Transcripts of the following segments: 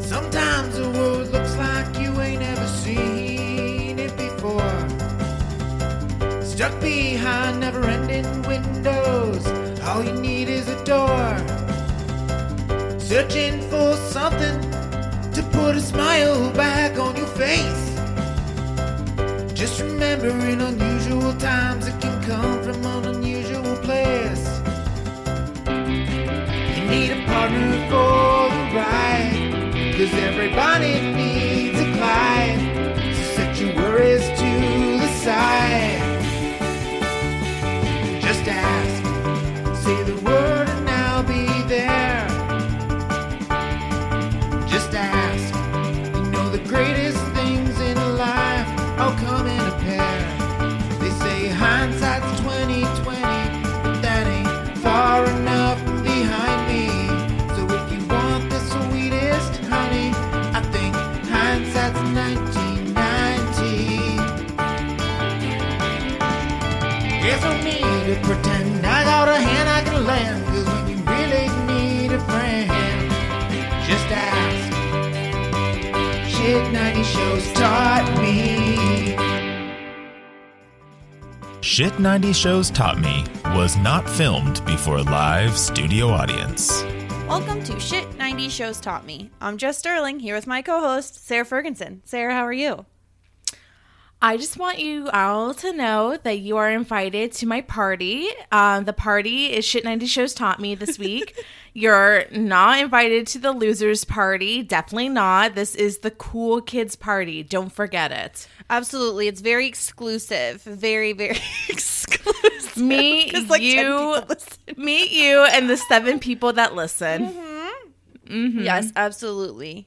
Sometimes the world looks like you ain't ever seen it before. Stuck behind never-ending windows, all you need is a door. Searching for something to put a smile back on your face. Just remember, in unusual times, it can come from an unusual place. You need a partner for the ride, 'cause everybody needs a climb. So set your worries to the side. Just ask, say the word and I'll be there. Just ask, you know the greatest things in life all come in a pair. They say hindsight's 20/20, but that ain't far enough behind me. So if you want the sweetest, I think hindsight's 1990. There's no need to pretend I got a hand I can lend, 'cause when you really need a friend, just ask. Shit 90 Shows Taught Me. Shit 90 Shows Taught Me was not filmed before a live studio audience. Welcome to Shit 90 Shows Taught Me. I'm Jess Sterling, here with my co-host, Sarah Ferguson. Sarah, how are you? I just want you all to know that you are invited to my party. The party is Shit 90 Shows Taught Me this week. You're not invited to the losers party. Definitely not. This is the cool kids party. Don't forget it. Absolutely. It's very exclusive. Very, very exclusive. Meet you and the 7 people that listen. Mm-hmm. Mm-hmm. Yes, absolutely.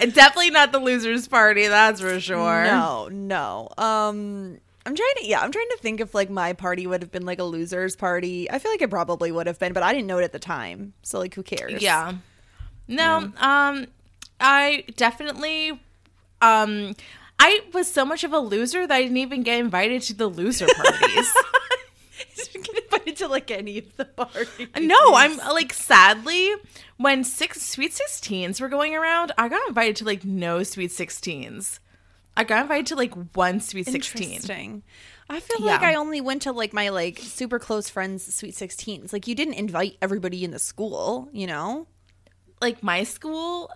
Definitely not the losers party, that's for sure. No. I'm trying to think if like my party would have been like a losers party. I feel like it probably would have been, but I didn't know it at the time. So like, who cares? Yeah. No, yeah. I definitely I was so much of a loser that I didn't even get invited to the loser parties. You didn't get invited to like any of the parties. No, I'm like, sadly, when Sweet 16s were going around, I got invited to like no Sweet 16s. I got invited to like one Sweet 16. Interesting. I feel like I only went to like my like super close friends' Sweet 16s. Like, you didn't invite everybody in the school, you know? Like, my school,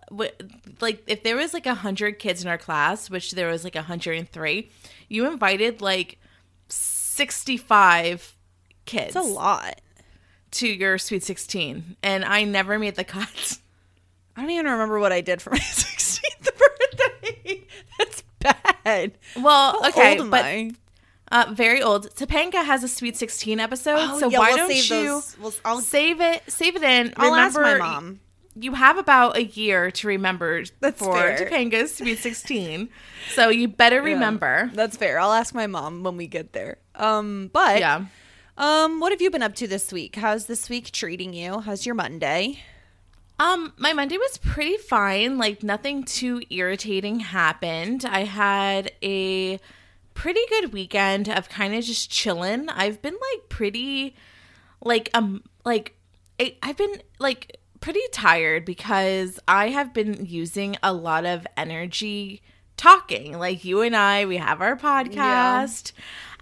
like, if there was, like, 100 kids in our class, which there was, like, 103, you invited, like, 65 kids. That's a lot. To your Sweet 16. And I never made the cut. I don't even remember what I did for my 16th birthday. That's bad. Well, How old am I? Very old. Topanga has a Sweet 16 episode, so why don't you save it in. I'll ask my mom. You have about a year to remember for Topanga's Sweet 16, so you better remember. Yeah, that's fair. I'll ask my mom when we get there. What have you been up to this week? How's this week treating you? How's your Monday? My Monday was pretty fine. Like, nothing too irritating happened. I had a pretty good weekend of kind of just chilling. I've been like pretty, I've been pretty tired because I have been using a lot of energy talking. Like, you and I, we have our podcast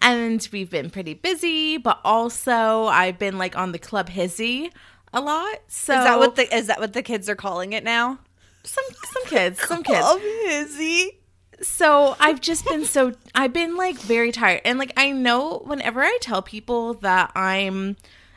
and we've been pretty busy, but also I've been like on the club hizzy a lot. So is that what the kids are calling it now? Some kids. Club hizzy. So I've been like very tired. And like, I know whenever I tell people that I'm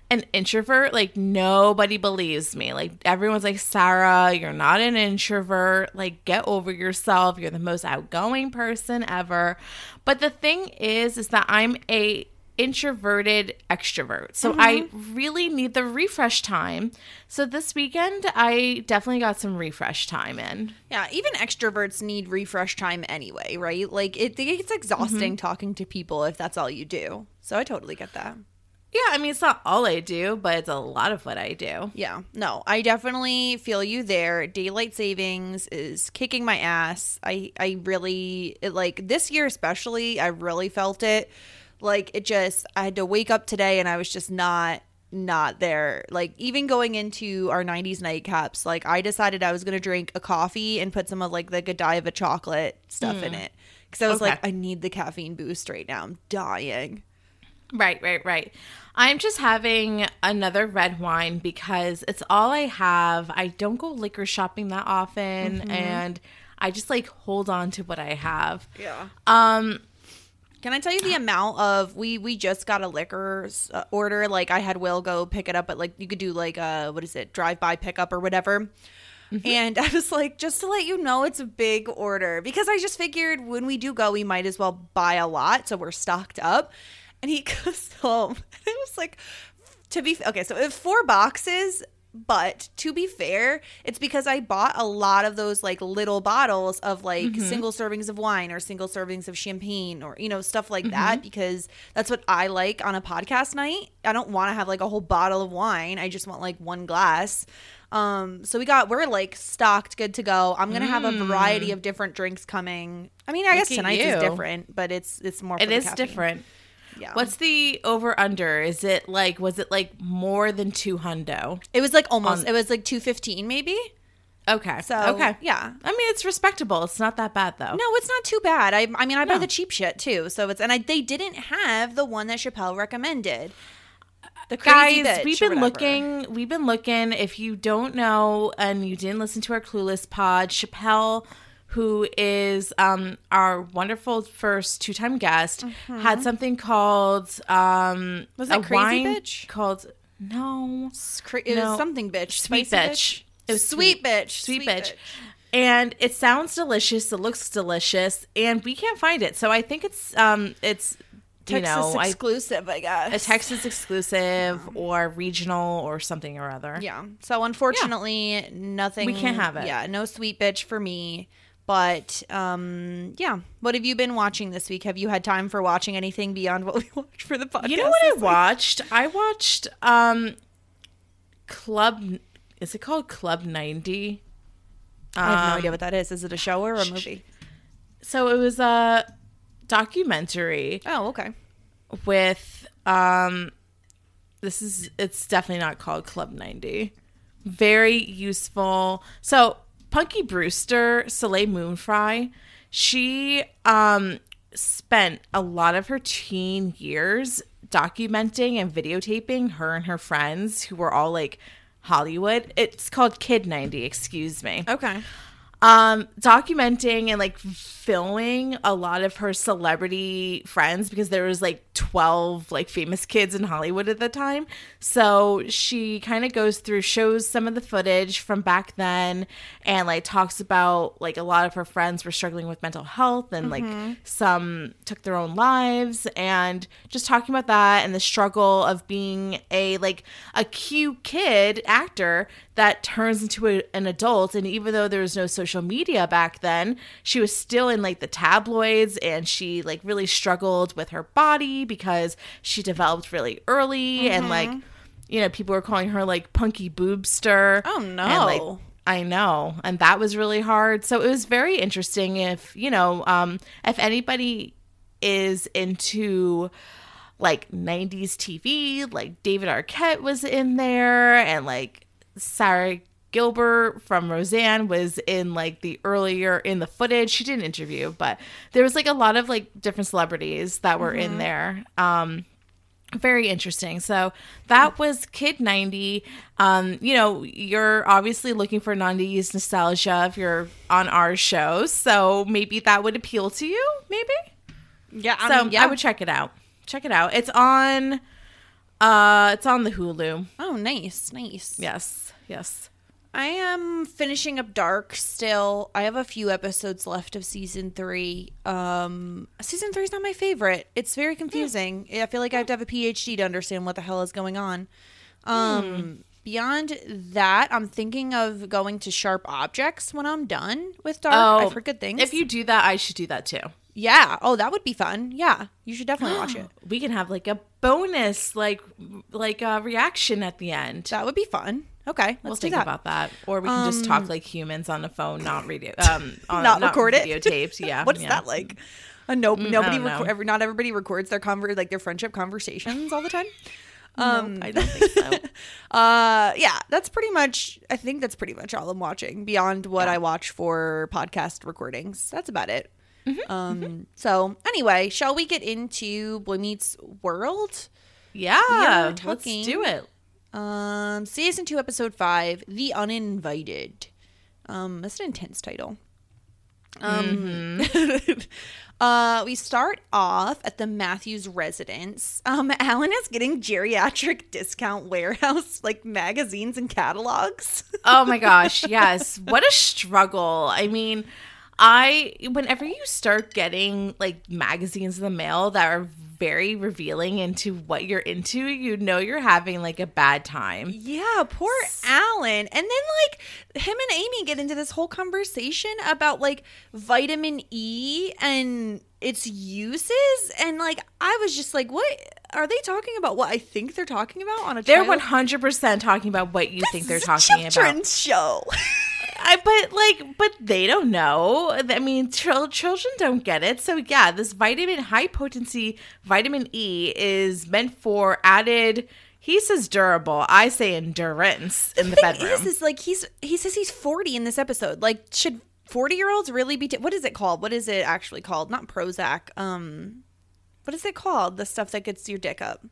an introvert, like, nobody believes me. Like, everyone's like, Sarah, you're not an introvert. Like, get over yourself. You're the most outgoing person ever. But the thing is that I'm a introverted extrovert. So I really need the refresh time. So this weekend, I definitely got some refresh time in. Yeah, even extroverts need refresh time anyway, right? Like, it's exhausting talking to people if that's all you do. So I totally get that. Yeah, I mean, it's not all I do, but it's a lot of what I do. Yeah. No, I definitely feel you there. Daylight savings is kicking my ass. I really, this year especially, I really felt it. Like, it just, I had to wake up today and I was just not there. Like, even going into our 90s nightcaps, like, I decided I was going to drink a coffee and put some of, like, the Godiva chocolate stuff in it. Because I was like, I need the caffeine boost right now. I'm dying. Right. I'm just having another red wine because it's all I have. I don't go liquor shopping that often. And I just, like, hold on to what I have. Yeah. Can I tell you the amount of we just got a liquor order? Like, I had Will go pick it up, but, like, you could do, like, drive-by pickup or whatever. And I was like, just to let you know, it's a big order. Because I just figured when we do go, we might as well buy a lot. So we're stocked up. And he goes home. And it was like, so it was 4 boxes. But to be fair, it's because I bought a lot of those, like, little bottles of, like, single servings of wine or single servings of champagne or, you know, stuff like that, because that's what I like on a podcast night. I don't want to have, like, a whole bottle of wine. I just want, like, one glass. So we're like stocked, good to go. I'm going to have a variety of different drinks coming. I mean, I guess tonight's is different, but it's more for the caffeine. It is different. Yeah. What's the over under? Is it like, was it like more than 200? It was like almost, it was like 215 maybe. Okay. So, yeah. I mean, it's respectable. It's not that bad though. No, it's not too bad. I mean, I buy the cheap shit too. So it's, and they didn't have the one that Chappelle recommended. The crazy guys, bitch, we've been looking, if you don't know, and you didn't listen to our Clueless pod, Chappelle, who is our wonderful first 2-time guest, had something called was it a Crazy wine Bitch? Called was something bitch, sweet bitch. It was sweet bitch. And it sounds delicious, it looks delicious, and we can't find it. So I think it's Texas exclusive, I guess. A Texas exclusive or regional or something or other. Yeah. So unfortunately, nothing. We can't have it. Yeah, no sweet bitch for me. But, yeah, what have you been watching this week? Have you had time for watching anything beyond what we watched for the podcast? You know what I watched? I watched is it called Club 90? I have no idea what that is. Is it a show or a movie? So it was a documentary. Oh, okay. With, it's definitely not called Club 90. Very useful. So Punky Brewster, Soleil Moonfry, she spent a lot of her teen years documenting and videotaping her and her friends who were all like Hollywood. It's called Kid 90, excuse me. Okay. Documenting and like filming a lot of her celebrity friends because there was like 12 like famous kids in Hollywood at the time. So she kind of goes through, shows some of the footage from back then and like talks about like a lot of her friends were struggling with mental health and like some took their own lives and just talking about that and the struggle of being a cute kid actor that turns into an adult. And even though there was no social media back then, she was still in like the tabloids and she like really struggled with her body because she developed really early and like, you know, people were calling her like Punky Boobster. Oh no. And, like, I know. And that was really hard. So it was very interesting if, you know, if anybody is into like 90s TV, like David Arquette was in there and like Sarah Gilbert from Roseanne was in like in the footage. She did an interview, but there was like a lot of like different celebrities that were in there. Very interesting. So that was Kid 90. You know, you're obviously looking for 90s nostalgia if you're on our show. So maybe that would appeal to you, maybe? Yeah. I would check it out. It's on the Hulu. Oh, nice. Yes. I am finishing up Dark still. I have a few episodes left of season 3. Season 3 is not my favorite. It's very confusing. I feel like I have to have a PhD to understand what the hell is going on. Beyond that, I'm thinking of going to Sharp Objects when I'm done with Dark. Oh, I've heard good things. If you do that, I should do that too. Yeah. Oh, that would be fun. Yeah. You should definitely watch it. We can have like a bonus, like a reaction at the end. That would be fun. Okay. Let's think about that. Or we can just talk like humans on the phone, not radio, not record videotapes. Yeah. What's that like? Not everybody records their their friendship conversations all the time. Nope, I don't think so. I think that's pretty much all I'm watching beyond what I watch for podcast recordings. That's about it. Mm-hmm. So anyway, shall we get into Boy Meets World? Yeah, let's do it. Season 2, episode 5, The Uninvited. That's an intense title. We start off at the Matthews residence. Alan is getting geriatric discount warehouse like magazines and catalogs. Oh my gosh, yes. What a struggle. I mean, whenever you start getting like magazines in the mail that are very revealing into what you're into, you know you're having like a bad time. Yeah, poor Alan. And then like him and Amy get into this whole conversation about like vitamin E and its uses, and like I was just like, what are they talking about? What I think they're talking about on a they're 100% talking about what you think they're talking about. Children's show. But they don't know. I mean, children don't get it. So yeah, this high potency vitamin E is meant for added. He says durable. I say endurance in the bedroom. He says he's 40 in this episode. Like, should 40-year-olds really be? What is it called? What is it actually called? Not Prozac. What is it called? The stuff that gets your dick up.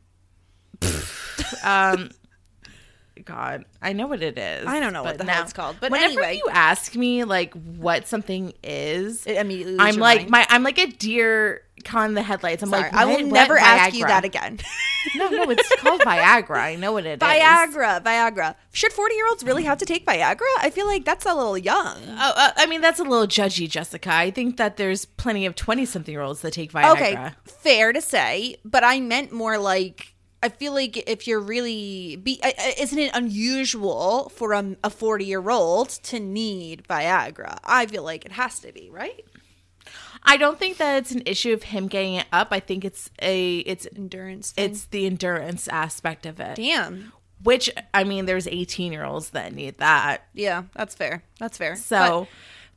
God, I know what it is. I don't know what the hell it's called. But whenever you ask me like what something is, it immediately I'm like mind. I'm like a deer caught in the headlights. I'm sorry, like, I will never ask you that again. No, it's called Viagra. I know what it is. Viagra. Should 40-year-olds really have to take Viagra? I feel like that's a little young. Oh, I mean, that's a little judgy, Jessica. I think that there's plenty of 20-something-year-olds that take Viagra. Okay, fair to say, but I meant more like, I feel like if you're really isn't it unusual for a 40-year-old to need Viagra? I feel like it has to be, right? I don't think that it's an issue of him getting it up. I think it's endurance thing. It's the endurance aspect of it. Damn. Which, I mean, there's 18-year-olds that need that. Yeah, that's fair. So.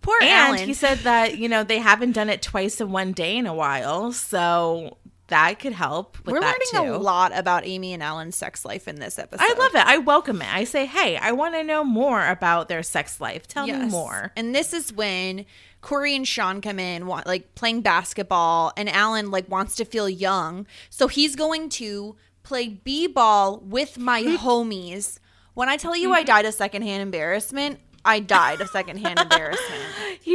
Poor Alan. He said that, you know, they haven't done it twice in one day in a while, so that could help with that too. We're learning a lot about Amy and Alan's sex life in this episode. I love it. I welcome it. I say, hey, I want to know more about their sex life. Tell me more. And this is when Cory and Sean come in, like playing basketball, and Alan like wants to feel young, so he's going to play b-ball with my homies. When I tell you I died of secondhand embarrassment. He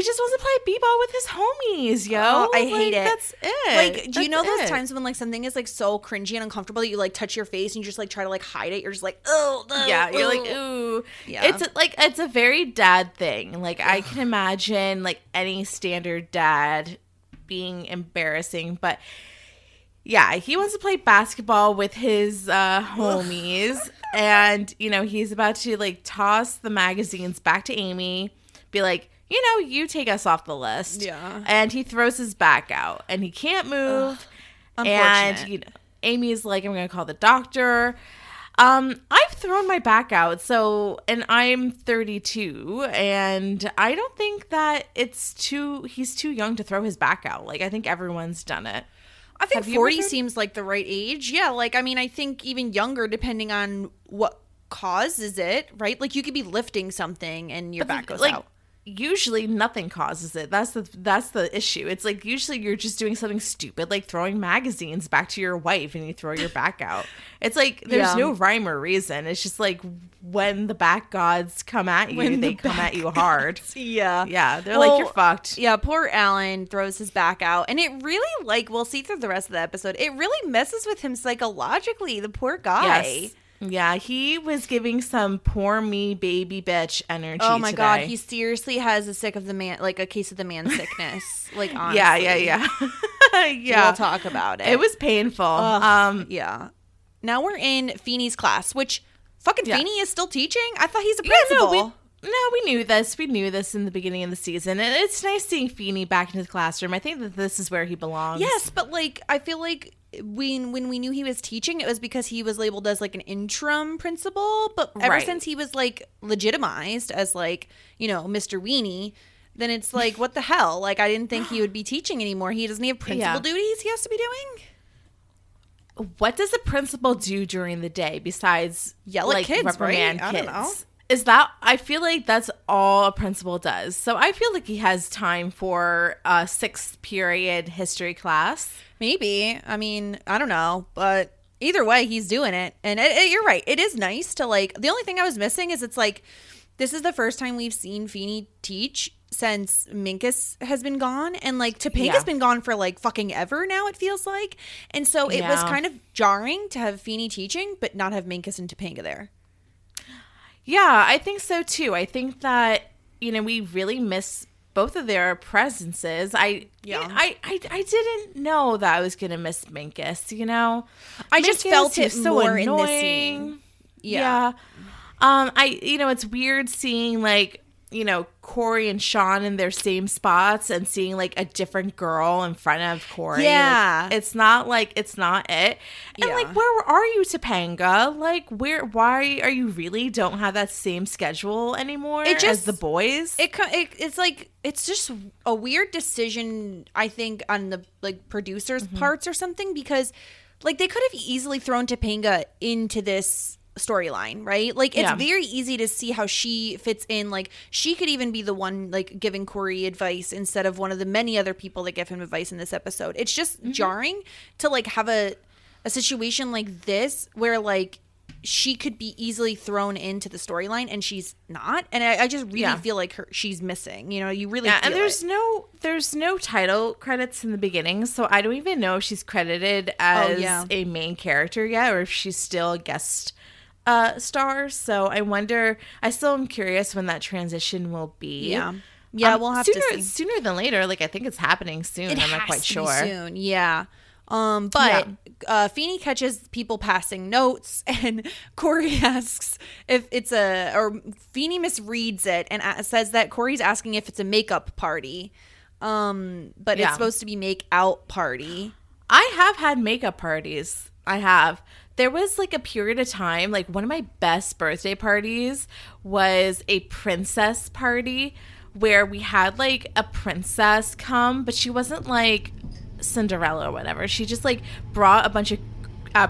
just wants to play b-ball with his homies, yo. Oh, I hate it. That's it. Like, do you know those times when like something is like so cringy and uncomfortable that you like touch your face and you just like try to like hide it? You're just like, oh, yeah. You're like, ooh, yeah. It's a very dad thing. Like, I can imagine like any standard dad being embarrassing, but yeah, he wants to play basketball with his homies. And, you know, he's about to, like, toss the magazines back to Amy, be like, you know, you take us off the list. Yeah. And he throws his back out, and he can't move. Unfortunate. And, you know, Amy's like, I'm going to call the doctor. I've thrown my back out, and I'm 32, and I don't think that he's too young to throw his back out. Like, I think everyone's done it. I think 40 seems like the right age. Yeah, like, I mean, I think even younger, depending on what causes it, right? Like, you could be lifting something and your back goes out. Usually nothing causes it. That's the issue. It's like usually you're just doing something stupid, like throwing magazines back to your wife and you throw your back out. It's like there's no rhyme or reason. It's just like when the back gods come at you, they come at you hard. Yeah. Yeah. They're like, you're fucked. Yeah. Poor Alan throws his back out. And it really, like, we'll see through the rest of the episode, it really messes with him psychologically, the poor guy. Yes. Yeah, he was giving some poor me baby bitch energy. Oh my God, he seriously has a sick of the man, like a case of the man sickness. Like, honestly. Yeah. Yeah, we'll talk about it. It was painful. Ugh, yeah. Now we're in Feeny's class, which fucking Feeny is still teaching. I thought he's a principal. No, we knew this. We knew this in the beginning of the season. And it's nice seeing Feeny back in his classroom. I think that this is where he belongs. Yes, but like I feel like when we knew he was teaching, it was because he was labeled as like an interim principal. But ever since he was like legitimized as like, you know, Mr. Weenie, then it's like, what the hell? Like, I didn't think he would be teaching anymore. He doesn't have principal duties he has to be doing. What does a principal do during the day besides yell at kids, reprimand kids? I don't know. Is that, I feel like that's all a principal does. So I feel like he has time for a 6th period history class. Maybe. I mean, I don't know. But either way, he's doing it. And you're right. It is nice to like, the only thing I was missing is it's like, this is the first time we've seen Feeny teach since Minkus has been gone, and like Topanga's been gone for like fucking ever now, it feels like. And so it was kind of jarring to have Feeny teaching but not have Minkus and Topanga there. Yeah, I think so too. I think that, you know, we really miss both of their presences. I didn't know that I was gonna miss Minkus, you know. I just felt it so more annoying in this scene. Yeah. I, you know, it's weird seeing like, you know, Cory and Sean in their same spots and seeing like a different girl in front of Cory. Yeah. Like, it's not like, it's not it. And like, where are you, Topanga? Like, where, why are you really don't have that same schedule anymore as the boys? It's like, it's just a weird decision, I think, on the like producers' parts or something, because like they could have easily thrown Topanga into this storyline, right? Like, it's very easy to see how she fits in. Like, she could even be the one like giving Cory advice instead of one of the many other people that give him advice in this episode. It's just jarring to like have a situation like this where like she could be easily thrown into the storyline and she's not. And I just really feel like she's missing, you know. You really feel and there's it. there's no title credits in the beginning, so I don't even know if she's credited as a main character yet or if she's still a guest star. So I wonder, I still am curious when that transition will be. We'll have to see. Sooner than later. Like, I think it's happening soon. I'm not quite sure. Soon. But Feeny catches people passing notes, and Cory asks if it's or Feeny misreads it and says that Cory's asking if it's a makeup party. But it's supposed to be make out party. I have had makeup parties. I have. There was like a period of time, like one of my best birthday parties was a princess party where we had like a princess come, but she wasn't like Cinderella or whatever. She just like brought a bunch of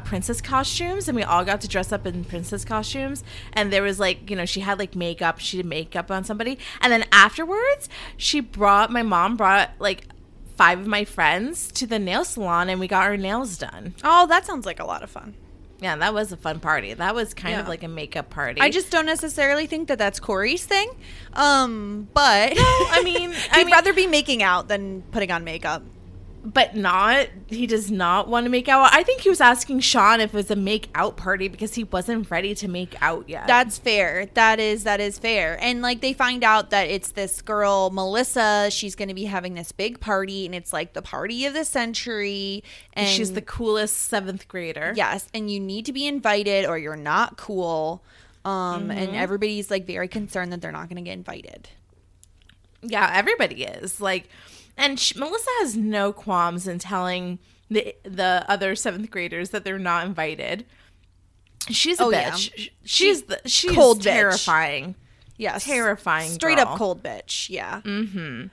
princess costumes, and we all got to dress up in princess costumes, and there was like, you know, she had like makeup, she did makeup on somebody, and then afterwards my mom brought like 5 of my friends to the nail salon, and we got our nails done. Oh, that sounds like a lot of fun. Yeah, that was a fun party. That was kind of like a makeup party. I just don't necessarily think that that's Cory's thing. But no, I mean, he'd rather be making out than putting on makeup. But he does not want to make out. I think he was asking Sean if it was a make out party because he wasn't ready to make out yet. That's fair. That is fair. And like, they find out that it's this girl, Melissa. She's going to be having this big party, and it's like the party of the century. And she's the coolest 7th grader. Yes. And you need to be invited or you're not cool. And everybody's like very concerned that they're not going to get invited. Yeah, everybody is like. And Melissa has no qualms in telling the other 7th graders that they're not invited. She's a bitch. Yeah. She's cold, terrifying. Bitch. Yes, terrifying. Straight girl. Up cold bitch. Yeah. Mm-hmm.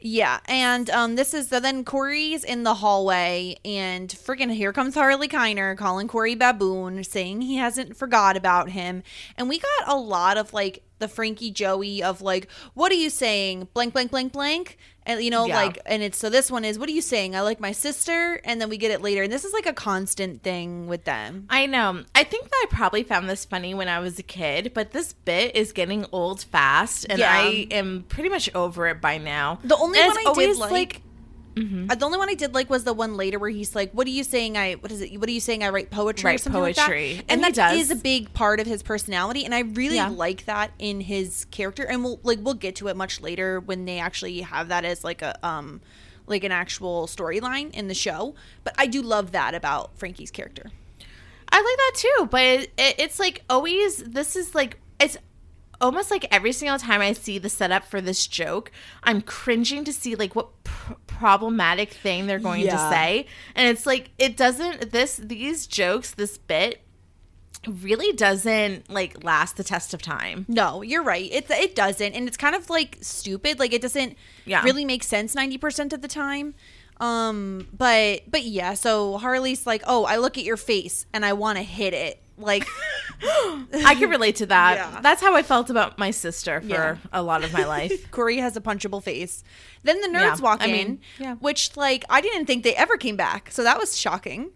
Yeah, and this is then Cory's in the hallway, and freaking here comes Harley Kiner calling Cory baboon, saying he hasn't forgot about him. And we got a lot of like the Frankie Joey of like, what are you saying? Blank, blank, blank, blank. And, you know, like, and it's, so this one is, what are you saying? I like my sister. And then we get it later. And this is like a constant thing with them. I know. I think that I probably found this funny when I was a kid, but this bit is getting old fast. And I am pretty much over it by now. The only one I did like Mm-hmm. The only one I did like was the one later where he's like, what are you saying? I write poetry or something like that. And that is a big part of his personality. And I really like that in his character. And we'll get to it much later when they actually have that as like a, like an actual storyline in the show. But I do love that about Frankie's character. I like that too. But it's like always, this is like, it's almost like every single time I see the setup for this joke, I'm cringing to see like what problematic thing they're going to say. And it's like, it doesn't, these jokes, this bit really doesn't like last the test of time. No, you're right. It doesn't. And it's kind of like stupid. Like it doesn't really make sense 90% of the time. But yeah, so Harley's like, oh, I look at your face and I want to hit it. Like I can relate to that. Yeah. That's how I felt about my sister for a lot of my life. Cory has a punchable face. Then the nerds walk in, which like I didn't think they ever came back. So that was shocking.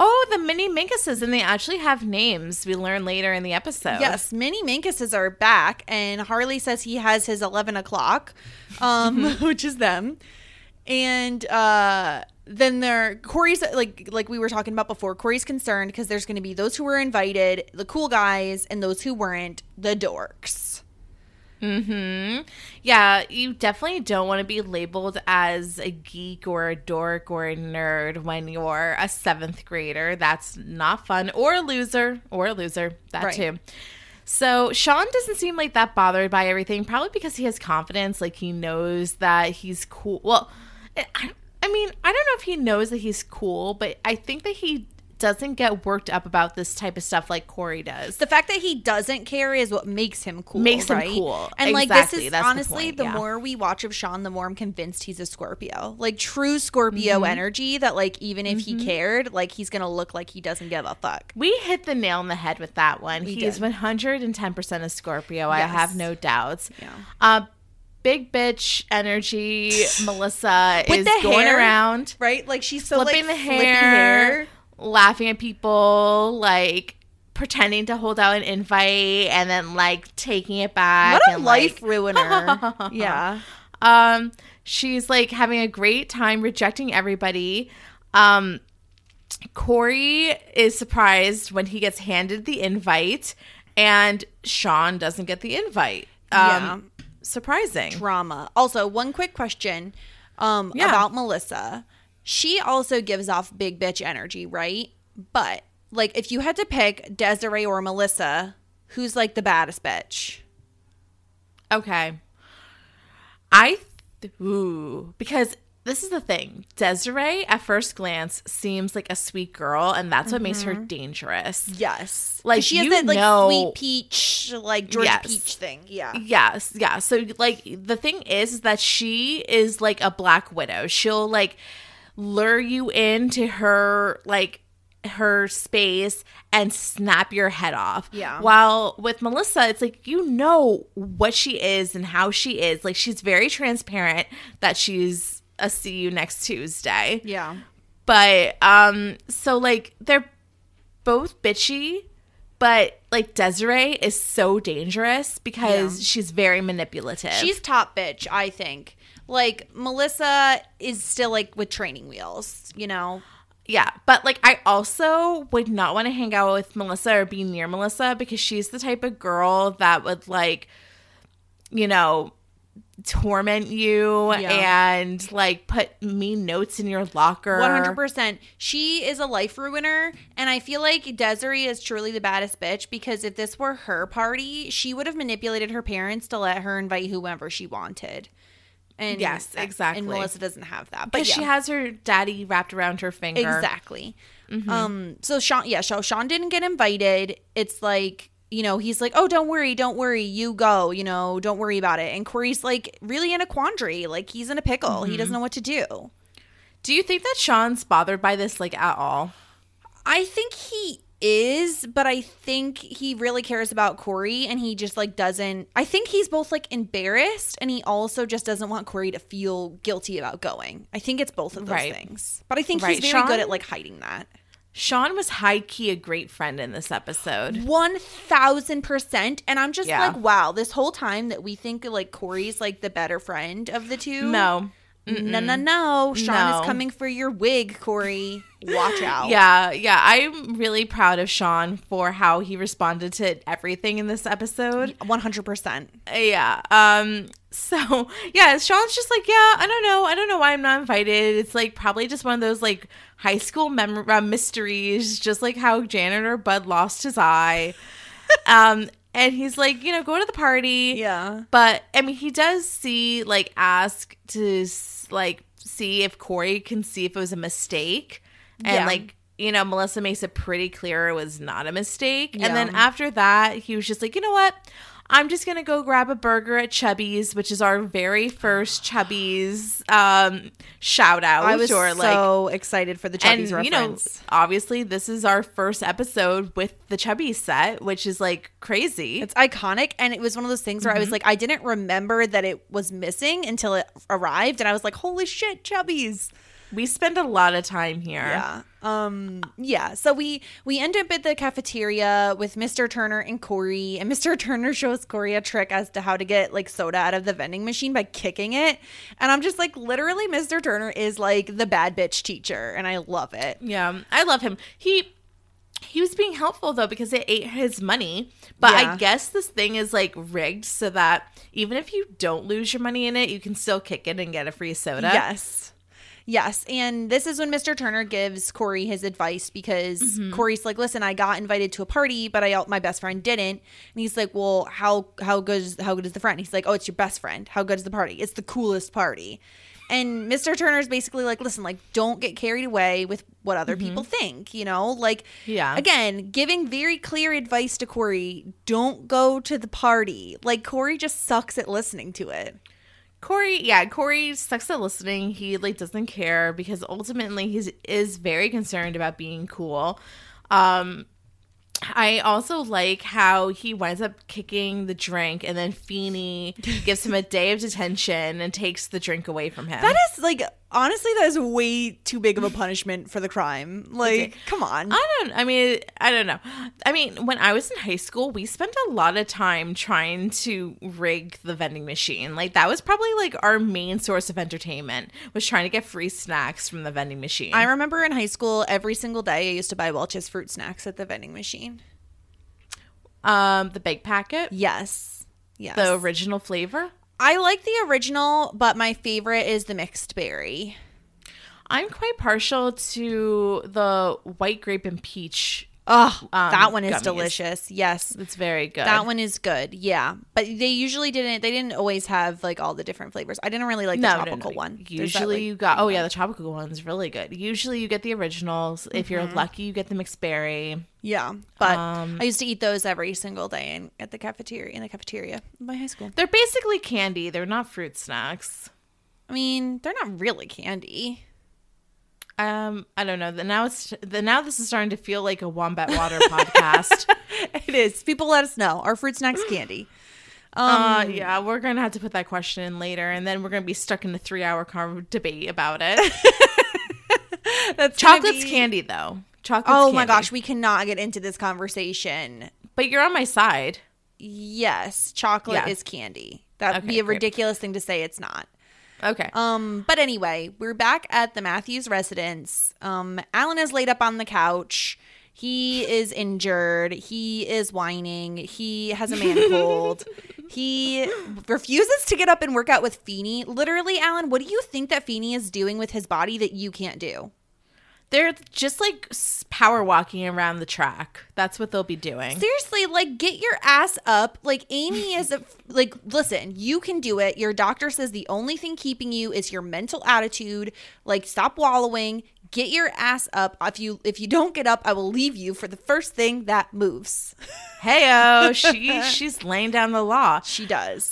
Oh, the mini Minkuses, and they actually have names, we learn later in the episode. Yes, mini Minkuses are back, and Harley says he has his 11 o'clock, which is them. And then Cory's, like we were talking about before, Cory's concerned because there's going to be those who were invited, the cool guys, and those who weren't, the dorks. Mm-hmm. Yeah, you definitely don't want to be labeled as a geek or a dork or a nerd when you're a 7th grader. That's not fun. Or a loser. That right. too. So Sean doesn't seem like that bothered by everything, probably because he has confidence. Like he knows that he's cool. Well, I don't know if he knows that he's cool, but I think that he doesn't get worked up about this type of stuff like Cory does. The fact that he doesn't care is what makes him cool. And exactly. Like this is the more we watch of Sean, the more I'm convinced he's a Scorpio. Like true Scorpio energy that like even if he cared, like he's gonna look like he doesn't give a fuck. We hit the nail on the head with that one. He's 110% a Scorpio. Yes. I have no doubts. Yeah. Big bitch energy. Melissa with is the going hair, around. Right? Like she's so flipping like, the hair. Laughing at people, like pretending to hold out an invite and then like taking it back. What a life ruiner. Yeah. She's like having a great time rejecting everybody. Cory is surprised when he gets handed the invite and Sean doesn't get the invite. Surprising. Drama. Also, one quick question about Melissa. She also gives off big bitch energy, right? But, like, if you had to pick Desiree or Melissa, who's, like, the baddest bitch? Okay. Because this is the thing. Desiree, at first glance, seems like a sweet girl, and that's what makes her dangerous. Yes. Like, she has that, like, sweet peach, like, Georgia Peach thing. Yeah. Yes. Yeah. So, like, the thing is that she is, like, a black widow. She'll, like... lure you into her like her space and snap your head off. Yeah. While with Melissa, it's like you know what she is and how she is. Like she's very transparent that she's a see you next Tuesday. Yeah. But so like they're both bitchy, but like Desiree is so dangerous because she's very manipulative. She's top bitch, I think. Like, Melissa is still, like, with training wheels, you know? Yeah. But, like, I also would not want to hang out with Melissa or be near Melissa because she's the type of girl that would, like, you know, torment you and, like, put mean notes in your locker. 100%. She is a life ruiner. And I feel like Desiree is truly the baddest bitch because if this were her party, she would have manipulated her parents to let her invite whoever she wanted. And yes, exactly. And Melissa doesn't have that. But she has her daddy wrapped around her finger. Exactly. Mm-hmm. So Sean didn't get invited. It's like, you know, he's like, oh, don't worry. You go, you know, don't worry about it. And Cory's like really in a quandary. Like he's in a pickle. Mm-hmm. He doesn't know what to do. Do you think that Sean's bothered by this like at all? I think he is, but I think he really cares about Cory and he just like doesn't. I think he's both like embarrassed and he also just doesn't want Cory to feel guilty about going. I think it's both of those things. But I think he's very good at like hiding that. Sean was high key a great friend in this episode. 1000%. And I'm just like, wow, this whole time that we think like Cory's like the better friend of the two. No. No. Sean is coming for your wig, Cory. Watch out. Yeah. I'm really proud of Sean for how he responded to everything in this episode. 100%. Yeah. So, yeah, Sean's just like, I don't know why I'm not invited. It's, like, probably just one of those, like, high school mysteries, just like how janitor Bud lost his eye. And he's like, go to the party. Yeah. But, I mean, he does ask to, see if Cory can see if it was a mistake. And, Melissa makes it pretty clear it was not a mistake. Yeah. And then after that, he was just like, you know what? I'm just going to go grab a burger at Chubby's, which is our very first Chubby's shout out. I was so excited for the Chubby's reference. Obviously this is our first episode with the Chubby's set, which is crazy. It's iconic. And it was one of those things where I was I didn't remember that it was missing until it arrived. And I was like, holy shit, Chubby's. We spend a lot of time here. Yeah. So we end up at the cafeteria with Mr. Turner and Cory, and Mr. Turner shows Cory a trick as to how to get soda out of the vending machine by kicking it. And I'm just literally Mr. Turner is the bad bitch teacher, and I love it. Yeah, I love him. He was being helpful though because it ate his money, but I guess this thing is rigged so that even if you don't lose your money in it, you can still kick it and get a free soda. Yes, and this is when Mr. Turner gives Cory his advice because Cory's like, listen, I got invited to a party, but my best friend didn't. And he's like, well, how good is the friend? He's like, oh, it's your best friend. How good is the party? It's the coolest party. And Mr. Turner's basically like, listen, don't get carried away with what other people think, Again, giving very clear advice to Cory, don't go to the party. Cory just sucks at listening to it. Cory sucks at listening. He doesn't care because ultimately he is very concerned about being cool. I also like how he winds up kicking the drink and then Feeny gives him a day of detention and takes the drink away from him. That is honestly, that is way too big of a punishment for the crime. Come on. I don't know. I mean, when I was in high school, we spent a lot of time trying to rig the vending machine. That was probably our main source of entertainment, was trying to get free snacks from the vending machine. I remember in high school, every single day I used to buy Welch's fruit snacks at the vending machine. The big packet? Yes. The original flavor? I like the original, but my favorite is the mixed berry. I'm quite partial to the white grape and peach. Oh, that one is gummies. Delicious. Yes. It's very good. That one is good. Yeah. But they usually didn't always have all the different flavors. I didn't really like the tropical one. Usually you got, the tropical one's really good. Usually you get the originals. If you're lucky, you get the mixed berry. Yeah, but I used to eat those every single day in the cafeteria in my high school. They're basically candy. They're not fruit snacks. I mean, they're not really candy. I don't know. Now this is starting to feel like a Wombat Water podcast. It is. People let us know. Are fruit snacks candy? Yeah, we're going to have to put that question in later, and then we're going to be stuck in a 3-hour debate about it. That's chocolate's candy, though. Oh my gosh, we cannot get into this conversation. But you're on my side. Yes, chocolate is candy. That would be a ridiculous thing to say it's not. Okay. But anyway, we're back at the Matthews residence. Alan is laid up on the couch. He is injured. He is whining. He has a man cold. He refuses to get up and work out with Feeny. Literally, Alan, what do you think that Feeny is doing with his body that you can't do? They're just power walking around the track. That's what they'll be doing. Seriously, get your ass up. Amy is listen, you can do it. Your doctor says the only thing keeping you is your mental attitude. Stop wallowing. Get your ass up. If you don't get up, I will leave you for the first thing that moves. Heyo, she's laying down the law. She does.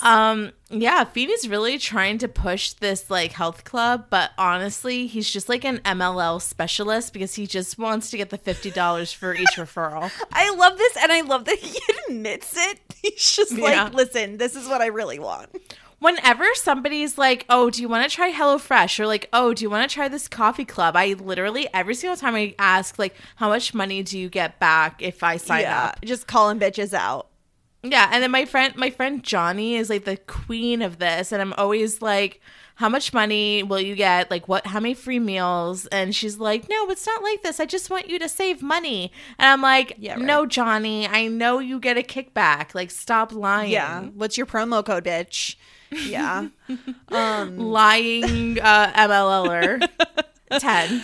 Yeah, Feeny's really trying to push this health club, but honestly, he's just an MLL specialist because he just wants to get the $50 for each referral. I love this, and I love that he admits it. He's just listen, this is what I really want. Whenever somebody's oh, do you want to try HelloFresh? Or oh, do you want to try this coffee club? I literally, every single time I ask, how much money do you get back if I sign up? Just calling bitches out. Yeah. And then my friend Johnny is the queen of this. And I'm always how much money will you get? Like, what? How many free meals? And she's like, no, it's not like this. I just want you to save money. And I'm like, yeah, right. No, Johnny, I know you get a kickback. Like, stop lying. Yeah. What's your promo code, bitch? Yeah. Lying MLLer. 10.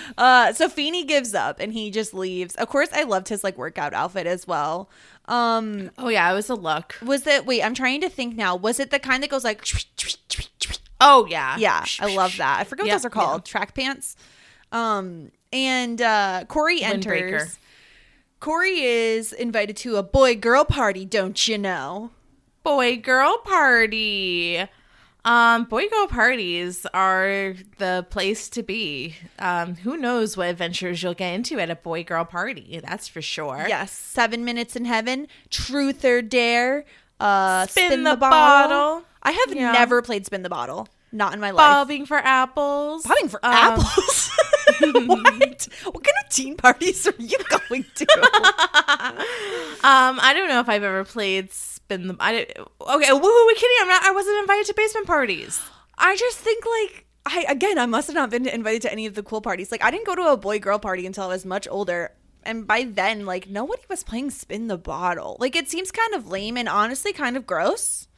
So Feeny gives up and he just leaves. Of course, I loved his like workout outfit as well. Oh yeah, it was a look. Was it? Wait, I'm trying to think now. Was it the kind that goes like? Oh yeah, yeah. I love that. I forget what those are called. Yeah. Track pants. And Cory enters. Cory is invited to a boy-girl party. Don't you know? Boy-girl party. Boy-girl parties are the place to be. Who knows what adventures you'll get into at a boy-girl party. That's for sure. Yes. 7 minutes in heaven. Truth or dare. Spin the bottle. I have never played spin the bottle. Not in my life. Bobbing for apples. Bobbing for apples? What? What kind of teen parties are you going to? I don't know if I've ever played I wasn't invited to basement parties. I just think like I must have not been invited to any of the cool parties. Like I didn't go to a boy girl party until I was much older, and by then like nobody was playing spin the bottle. Like it seems kind of lame and honestly kind of gross.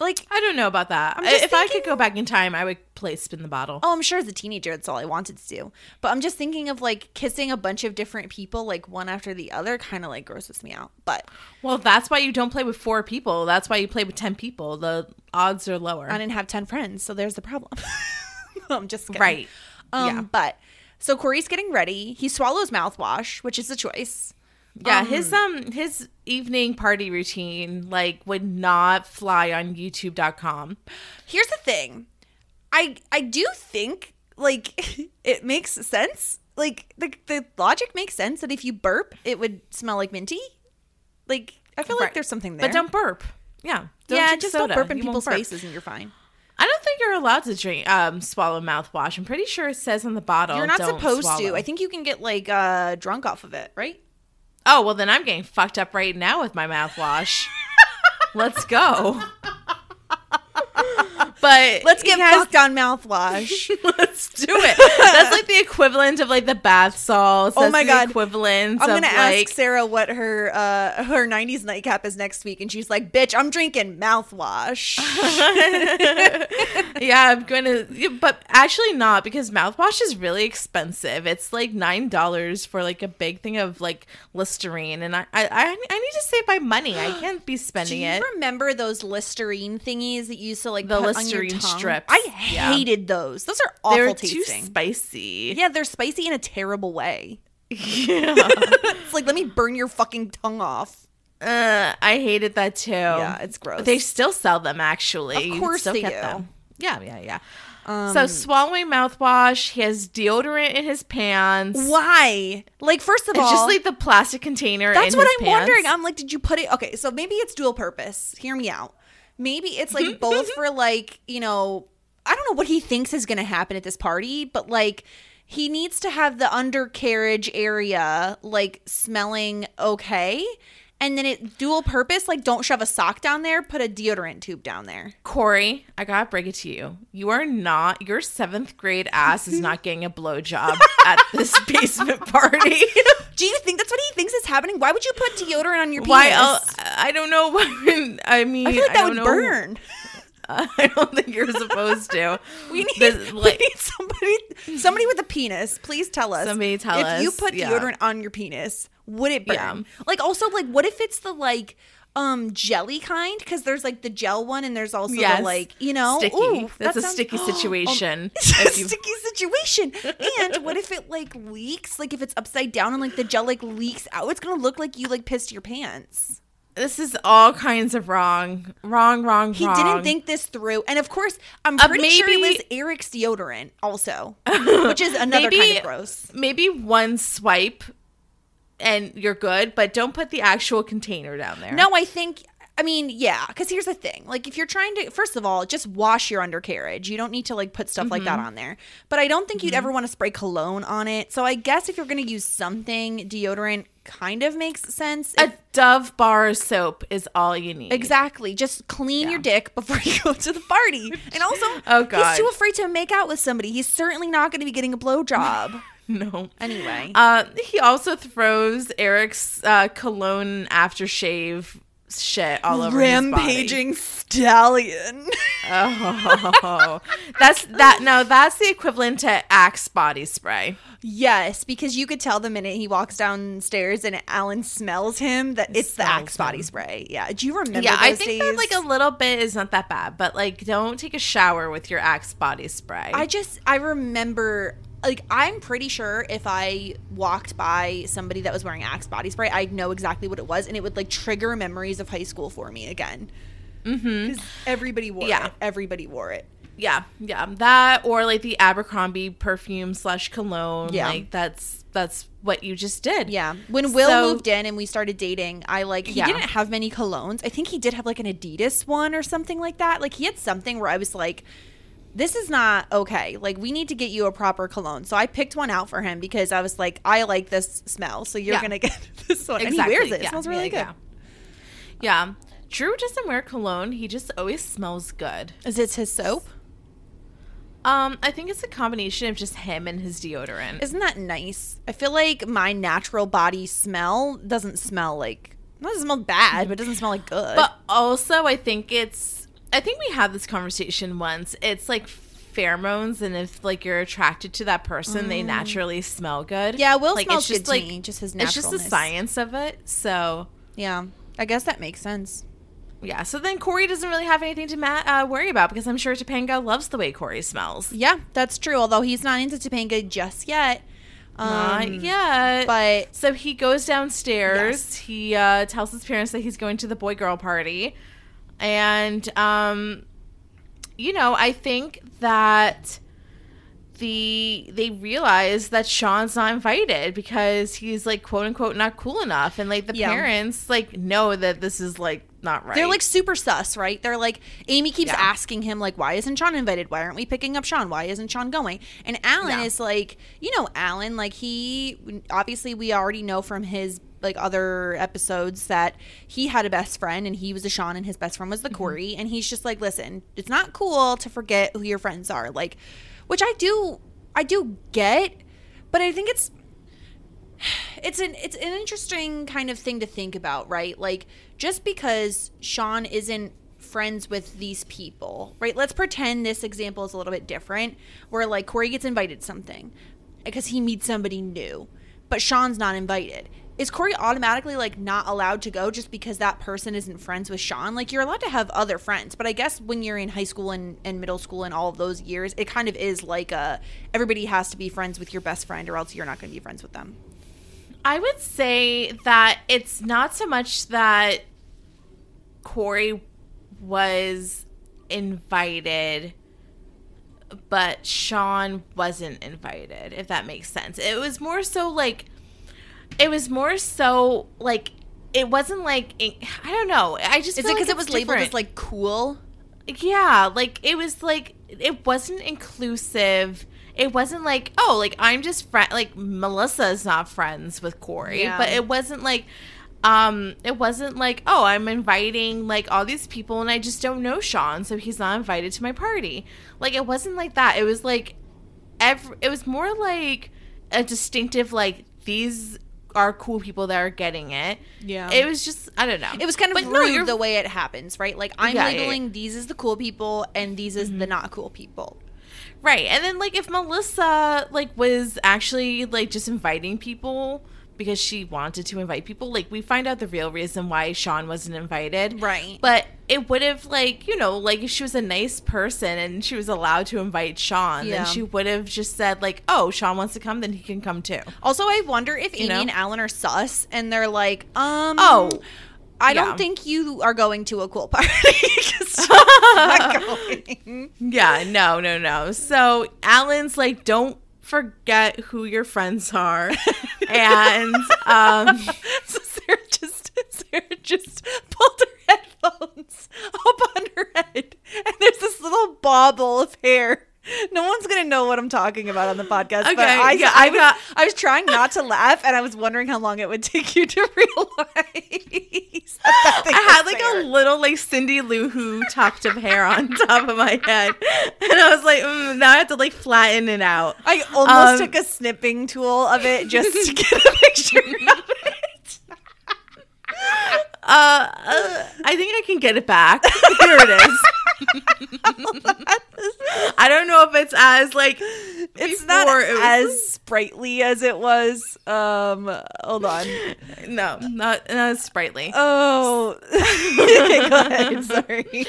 Like I don't know about that. If I could go back in time, I would play spin the bottle. Oh, I'm sure as a teenager, that's all I wanted to do. But I'm just thinking of like kissing a bunch of different people, like one after the other, kind of like grosses me out. But well, that's why you don't play with 4 people. That's why you play with 10 people. The odds are lower. I didn't have 10 friends, so there's the problem. I'm just kidding. Right. But so Cory's getting ready. He swallows mouthwash, which is a choice. Yeah, his evening party routine like would not fly on YouTube.com. Here's the thing, I do think like it makes sense. Like the logic makes sense that if you burp, it would smell like minty. Like I feel like there's something there. But don't burp. Yeah, don't burp in people's faces, and you're fine. I don't think you're allowed to drink, swallow mouthwash. I'm pretty sure it says on the bottle. You're not supposed to. I think you can get like drunk off of it, right? Oh, well, then I'm getting fucked up right now with my mouthwash. Let's go. But let's get fucked on mouthwash. Let's do it. That's like the equivalent of like the bath salts. That's the equivalent. I'm going to ask Sarah what her 90s nightcap is next week. And she's like, bitch, I'm drinking mouthwash. Yeah, I'm going to. But actually not, because mouthwash is really expensive. It's like $9 for like a big thing of like Listerine. And I need to save my money. I can't be spending it. Do you remember those Listerine thingies that you used to like the Listerine strips? I hated those. Those are awful tasting. Too spicy. Yeah, they're spicy in a terrible way. Yeah. It's like, let me burn your fucking tongue off. I hated that too. Yeah, it's gross. They still sell them, actually. Of course they do. Yeah. So swallowing mouthwash, he has deodorant in his pants. Why? Like, first of all, it's just like the plastic container. That's what I'm wondering. I'm like, did you put it? Okay, so maybe it's dual purpose. Hear me out. Maybe it's like both for like, you know, I don't know what he thinks is going to happen at this party, but like he needs to have the undercarriage area like smelling okay. And then it dual purpose, like don't shove a sock down there, put a deodorant tube down there. Cory, I got to break it to you. You are not, your 7th grade ass is not getting a blowjob at this basement party. Do you think that's what he thinks is happening? Why would you put deodorant on your penis? I don't know. I mean, I feel like that would burn. I don't think you're supposed to. We need somebody with a penis. Please tell us. Somebody tell us. If you put deodorant on your penis, would it burn? Yeah. Like also, like what if it's the like jelly kind? Because there's like the gel one, and there's also the like, you know, sticky. Ooh, that's a sticky situation. It's a sticky situation. And what if it like leaks? Like if it's upside down and like the gel like leaks out, it's gonna look like you like pissed your pants. This is all kinds of wrong. He didn't think this through. And of course, I'm pretty sure it was Eric's deodorant also, which is another kind of gross. Maybe one swipe and you're good, but don't put the actual container down there. No, because here's the thing. Like, if you're trying to, first of all, just wash your undercarriage. You don't need to, like, put stuff like that on there. But I don't think you'd ever want to spray cologne on it. So I guess if you're going to use something, deodorant kind of makes sense. A Dove bar of soap is all you need. Exactly. Just clean your dick before you go to the party. And also, he's too afraid to make out with somebody. He's certainly not going to be getting a blowjob. No. Anyway. He also throws Eric's cologne aftershave shit all over rampaging his body. Stallion. Oh, that's that. No, that's the equivalent to Axe body spray. Yes, because you could tell the minute he walks downstairs and Alan smells him that it's the Axe body spray. Yeah, do you remember? Yeah, I think that like a little bit is not that bad, but like don't take a shower with your Axe body spray. I remember. Like, I'm pretty sure if I walked by somebody that was wearing Axe body spray, I'd know exactly what it was, and it would, like, trigger memories of high school for me again. Mm-hmm. Because everybody wore it. Everybody wore it. Yeah. Yeah. That or, like, the Abercrombie perfume / cologne. Yeah. Like, that's what you just did. Yeah. When Will moved in and we started dating, he didn't have many colognes. I think he did have, like, an Adidas one or something like that. Like, he had something where I was like, this is not okay. Like, we need to get you a proper cologne. So I picked one out for him because I was like, I like this smell, so you're going to get this one. Exactly. And he wears it. It smells really good. Yeah. Drew doesn't wear cologne. He just always smells good. Is it his soap? I think it's a combination of just him and his deodorant. Isn't that nice? I feel like my natural body smell doesn't smell like... It doesn't smell bad, but it doesn't smell like good. But also, I think we had this conversation once. It's like pheromones, and if like you're attracted to that person, they naturally smell good. Yeah, Will smells good to me. Just his naturalness. It's just the science of it. So yeah, I guess that makes sense. Yeah. So then Cory doesn't really have anything to worry about because I'm sure Topanga loves the way Cory smells. Yeah, that's true. Although he's not into Topanga just yet. Not yet. But so he goes downstairs. Yes. He tells his parents that he's going to the boy-girl party. And, I think that they realize that Sean's not invited because he's, like, quote, unquote, not cool enough. And, like, the parents, like, know that this is, like, not right. They're, like, super sus, right? They're, like, Amy keeps asking him, like, why isn't Sean invited? Why aren't we picking up Sean? Why isn't Sean going? And Alan is, like, Alan, like, he – obviously we already know from his – like other episodes that he had a best friend and he was a Sean and his best friend was the Cory, and he's just like, listen, it's not cool to forget who your friends are, like, which I do get, but I think it's an interesting kind of thing to think about, right? Like, just because Sean isn't friends with these people, right? Let's pretend this example is a little bit different where like Cory gets invited to something because he meets somebody new, but Sean's not invited. Is Cory automatically, like, not allowed to go just because that person isn't friends with Sean? Like, you're allowed to have other friends. But I guess when you're in high school and middle school and all of those years, it kind of is like everybody has to be friends with your best friend or else you're not going to be friends with them. I would say that it's not so much that Cory was invited, but Sean wasn't invited, if that makes sense. It was more so, like, it wasn't, like, I don't know. I just feel like it's different. Is it because it was labeled as, like, cool? Yeah. Like, it was, like, it wasn't inclusive. It wasn't, like, oh, like, I'm just friend. Like, Melissa's not friends with Cory. Yeah. But it wasn't, like, oh, I'm inviting, like, all these people, and I just don't know Sean, so he's not invited to my party. Like, it wasn't like that. It was, like, it was more, like, a distinctive, like, these are cool people that are getting it. Yeah. It was just, I don't know. It was kind of rude the way it happens, right? Like, I'm labeling these as the cool people and these as the not cool people. Right. And then, like, if Melissa, like, was actually, like, just inviting people because she wanted to invite people, like, we find out the real reason why Sean wasn't invited. Right. But it would have, like, like, if she was a nice person and she was allowed to invite Sean, then she would have just said, like, oh, Sean wants to come, then he can come too. Also, I wonder if Amy and Alan are sus and they're like, I don't think you are going to a cool party. Not going. Yeah, no. So Alan's like, don't forget who your friends are. And so Sarah just pulled her headphones up on her head, and there's this little bobble of hair. No one's gonna know what I'm talking about on the podcast. Okay, but I, yeah, I, I, got, I was trying not to laugh, and I was wondering how long it would take you to realize. I had like fair. A little like Cindy Lou Who tuft of hair on top of my head, and I was like, now I have to like flatten it out. I almost took a snipping tool of it just to get a picture of it. I think I can get it back. Here it is. I don't know if it's as like it's not as sprightly as it was. Hold on, no, not as sprightly. Oh, okay, go ahead. Sorry.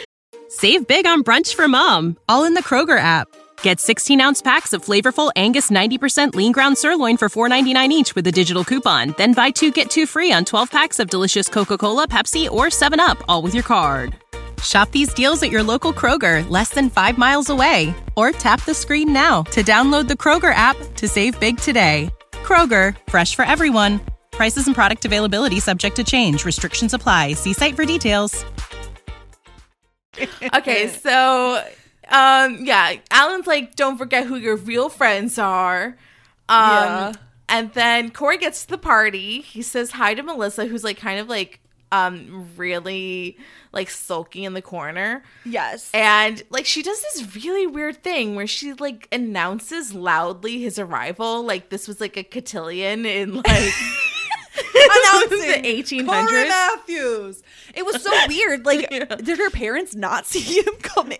Save big on brunch for mom, all in the Kroger app. Get 16-ounce packs of flavorful Angus 90% lean ground sirloin for $4.99 each with a digital coupon. Then buy 2 get 2 free on 12 packs of delicious Coca-Cola, Pepsi, or 7-Up, all with your card. Shop these deals at your local Kroger, less than 5 miles away. Or tap the screen now to download the Kroger app to save big today. Kroger, fresh for everyone. Prices and product availability subject to change. Restrictions apply. See site for details. Okay, so, yeah, Alan's like, don't forget who your real friends are. Yeah. And then Cory gets to the party. He says hi to Melissa, who's like kind of like, really like sulky in the corner. Yes. And like she does this really weird thing where she like announces loudly his arrival, like this was like a cotillion in like the 1800s. Cory Matthews. It was so weird. Like yeah. Did her parents not see him come in?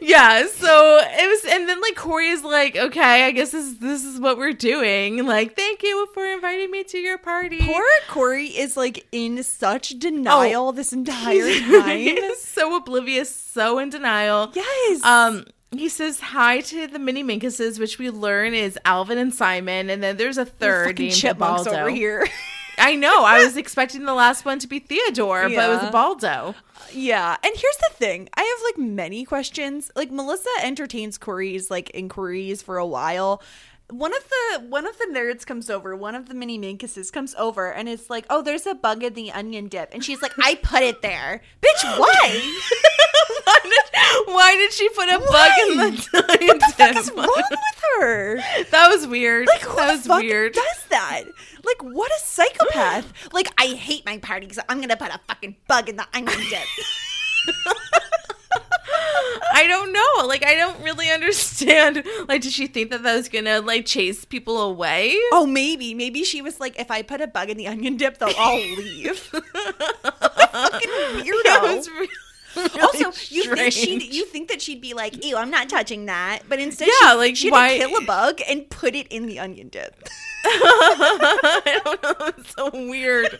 Yeah, so it was, and then like Cory is like, okay, I guess this is what we're doing. Like, thank you for inviting me to your party. Poor Cory is like in such denial this entire time. He is so oblivious, so in denial. Yes. He says hi to the mini Minkuses, which we learn is Alvin and Simon, and then there's a third named Chipmunks Baldo. Over here. I know. I was expecting the last one to be Theodore, yeah. But it was Baldo. Yeah. And here's the thing. I have like many questions. Like Melissa entertains Cory's like inquiries for a while. One of the nerds comes over, one of the mini Minkuses comes over, and it's like, oh, there's a bug in the onion dip. And she's like, I put it there. Bitch, why? Why did she put a bug in the onion dip? What the fuck is wrong with her? That was weird. Like, who that the was fuck weird. Does that? Like, what a psychopath. Like, I hate my party, so I'm going to put a fucking bug in the onion dip. I don't know. Like, I don't really understand. Like, did she think that was going to, like, chase people away? Oh, maybe. Maybe she was like, if I put a bug in the onion dip, they'll all leave. Fucking weirdo. That was really also, you think that she'd be like, ew, I'm not touching that. But instead, she had to kill a bug and put it in the onion dip. I don't know. It's so weird.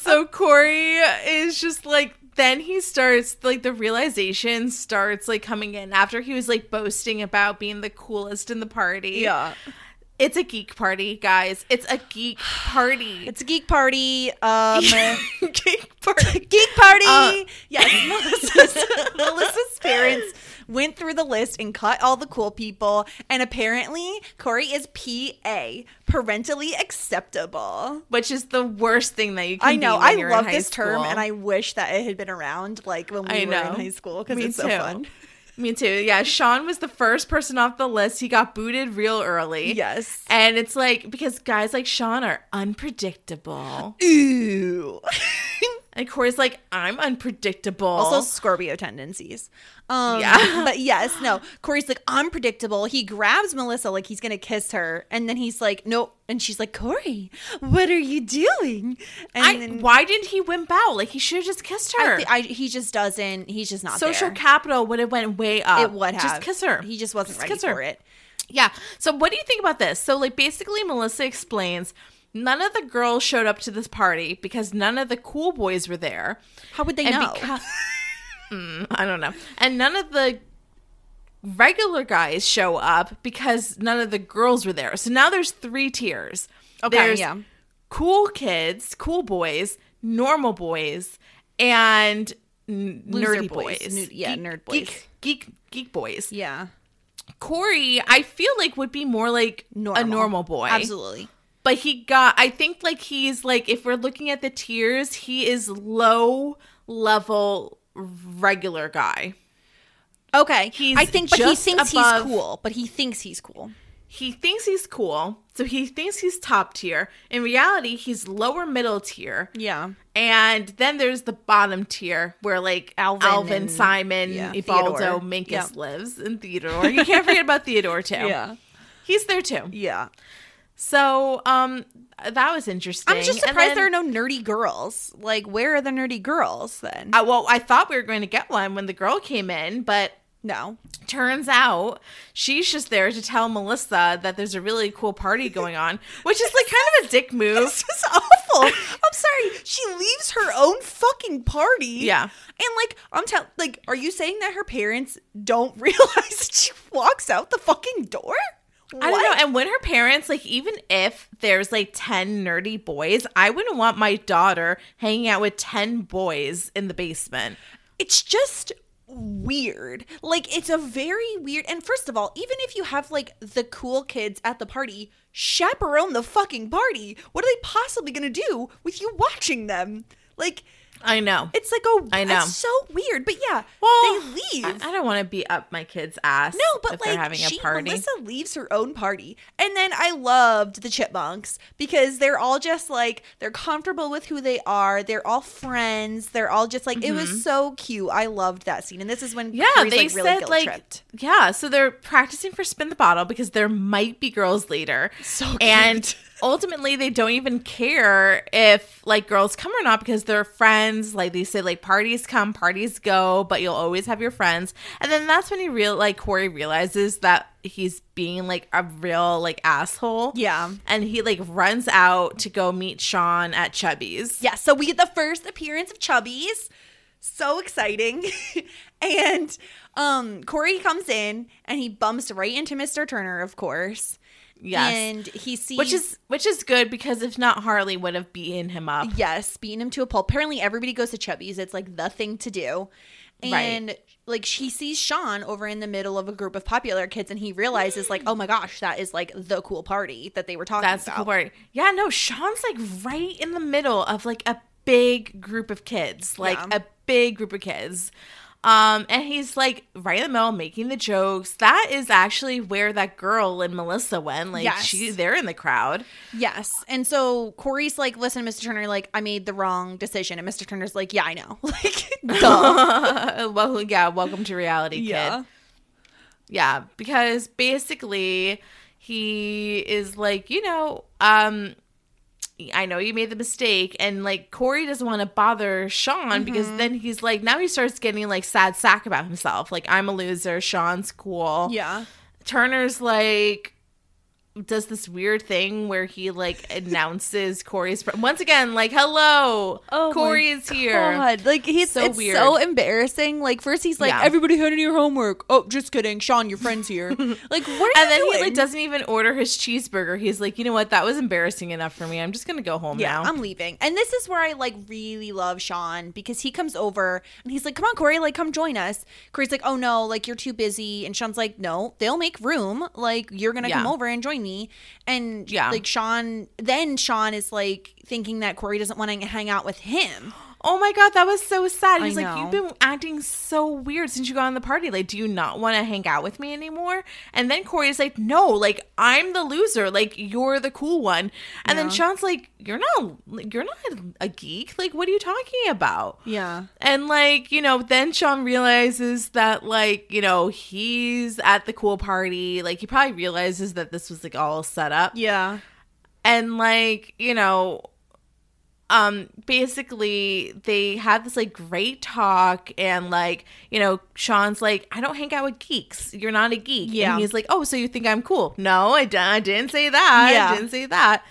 So Cory is just like, then he starts, like, the realization starts, like, coming in after he was, like, boasting about being the coolest in the party. Yeah. It's a geek party, guys. It's a geek party. It's a geek party. Geek party. Geek party. Yes. Melissa's parents went through the list and cut all the cool people. And apparently, Cory is PA, parentally acceptable. Which is the worst thing that you can do. I know. Be when I you're love in high this school. Term, and I wish that it had been around like when we were in high school because it's so fun. Me too. Yeah, Sean was the first person off the list. He got booted real early. Yes. And it's like, because guys like Sean are unpredictable. Ooh. And Cory's like, I'm unpredictable. Also Scorpio tendencies. Yeah. But yes, no. Cory's like, I'm predictable. He grabs Melissa like he's going to kiss her. And then he's like, nope. And she's like, Cory, what are you doing? And then, why didn't he wimp out? Like, he should have just kissed her. He just doesn't. He's just not social there. Capital would have went way up. It would have. Just kiss her. He just wasn't ready for it. Yeah. So what do you think about this? So, like, basically Melissa explains none of the girls showed up to this party because none of the cool boys were there. How would they know? I don't know. And none of the regular guys show up because none of the girls were there. So now there's 3 tiers. Okay, there's cool kids, cool boys, normal boys, and nerdy boys. Nerd boys. Geek boys. Yeah. Cory, I feel like, would be more like a normal boy. Absolutely. But he got, I think, like, he's, like, if we're looking at the tiers, he is low-level regular guy. Okay. He thinks he's cool. He thinks he's cool, so he thinks he's top tier. In reality, he's lower middle tier. Yeah. And then there's the bottom tier where, like, Alvin, and Simon, Ibaldo, Minkus lives, and Theodore. You can't forget about Theodore, too. Yeah. He's there, too. Yeah. So, that was interesting. I'm just surprised there are no nerdy girls. Like, where are the nerdy girls, then? Well, I thought we were going to get one when the girl came in, but... No. Turns out she's just there to tell Melissa that there's a really cool party going on, which is like kind of a dick move. This is awful. I'm sorry. She leaves her own fucking party. Yeah. And like, I'm telling, like, are you saying that her parents don't realize she walks out the fucking door? What? I don't know. And when her parents, like, even if there's like 10 nerdy boys, I wouldn't want my daughter hanging out with 10 boys in the basement. It's just weird. Like, it's a very weird. And first of all, even if you have like the cool kids at the party, chaperone the fucking party. What are they possibly gonna do with you watching them? Like, I know, it's like it's so weird. But yeah, well, they leave. I don't want to be up my kid's ass. No, but if, like, they're having a party. Melissa leaves her own party, and then I loved the chipmunks because they're all just like, they're comfortable with who they are. They're all friends. They're all just like, it was so cute. I loved that scene. And this is when Cory's, they like, really said, like, guilt-tripped. Yeah, so they're practicing for Spin the Bottle because there might be girls later. So cute. And ultimately, they don't even care if, like, girls come or not because they're friends. Like, they say, like, parties come, parties go, but you'll always have your friends. And then that's when Cory realizes that he's being, like, a real, like, asshole. Yeah. And he, like, runs out to go meet Sean at Chubby's. Yeah, so we get the first appearance of Chubby's. So exciting. And Cory comes in, and he bumps right into Mr. Turner, of course. Yes. And he sees... Which is good, because if not, Harley would have beaten him up. Yes, beaten him to a pulp. Apparently, everybody goes to Chubby's. It's, like, the thing to do. And, like, she sees Sean over in the middle of a group of popular kids, and he realizes, like, oh, my gosh, that is, like, the cool party that they were talking about. That's the cool party. Yeah, no, Sean's, like, right in the middle of, like, a big group of kids. Like, a big group of kids. And he's, like, right in the middle making the jokes. That is actually where that girl and Melissa went. Like, they're in the crowd. Yes. And so Cory's like, listen, Mr. Turner, like, I made the wrong decision. And Mr. Turner's like, yeah, I know. Like, duh. Well, yeah, welcome to reality, kid. Yeah, because basically he is like, you know, I know you made the mistake, and like Cory doesn't want to bother Sean because then he's like, now he starts getting like sad sack about himself. Like, I'm a loser. Sean's cool. Yeah. Turner's like does this weird thing where he like announces Cory's once again, like, hello, Cory is here. God. Like, he's so weird, so embarrassing. Like, first he's like, everybody hand in your homework. Oh, just kidding, Sean, your friend's here. Like, what? And then he like doesn't even order his cheeseburger. He's like, you know what? That was embarrassing enough for me. I'm just gonna go home now. I'm leaving. And this is where I like really love Sean, because he comes over and he's like, come on, Cory, like, come join us. Cory's like, oh no, like, you're too busy. And Sean's like, no, they'll make room. Like, you're gonna come over and join me. And like Sean is like thinking that Cory doesn't want to hang out with him. Oh my god, that was so sad. He's like, you've been acting so weird since you got on the party. Like, do you not want to hang out with me anymore? And then Cory's like, no, like, I'm the loser. Like, you're the cool one. And then Sean's like, you're not a geek. Like, what are you talking about? Yeah. And like, you know, then Sean realizes that, like, you know, he's at the cool party. Like, he probably realizes that this was like all set up. Yeah. And like, you know, basically they had this like great talk, and like, you know, Sean's like, I don't hang out with geeks. You're not a geek. Yeah. And he's like, oh, so you think I'm cool? No, I didn't say that. Yeah. I didn't say that.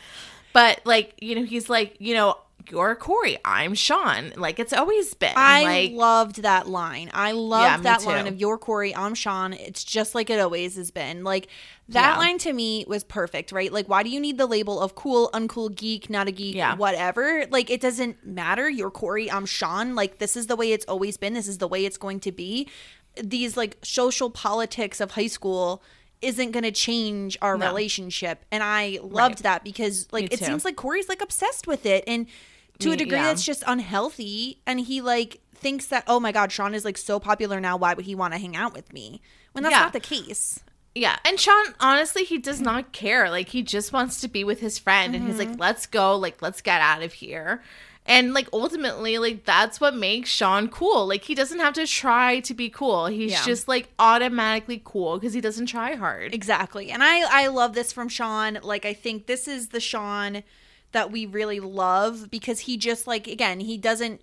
But like, you know, he's like, you know, you're Cory, I'm Sean. Like, it's always been. I like, loved that line. I loved that line of, you're Cory, I'm Sean. It's just like it always has been. Like, that line to me was perfect, right? Like, why do you need the label of cool, uncool, geek, not a geek, whatever? Like, it doesn't matter. You're Cory, I'm Sean. Like, this is the way it's always been. This is the way it's going to be. These, like, social politics of high school isn't going to change our relationship. And I loved that, because, like, it seems like Cory's, like, obsessed with it. And to a degree that's just unhealthy. And he, like, thinks that, oh, my God, Sean is, like, so popular now. Why would he want to hang out with me? When that's not the case. Yeah, and Sean, honestly, he does not care. Like, he just wants to be with his friend, and he's like, let's go, like, let's get out of here. And, like, ultimately, like, that's what makes Sean cool. Like, he doesn't have to try to be cool. He's just, like, automatically cool because he doesn't try hard. Exactly. And I love this from Sean. Like, I think this is the Sean that we really love because he just, like, again, he doesn't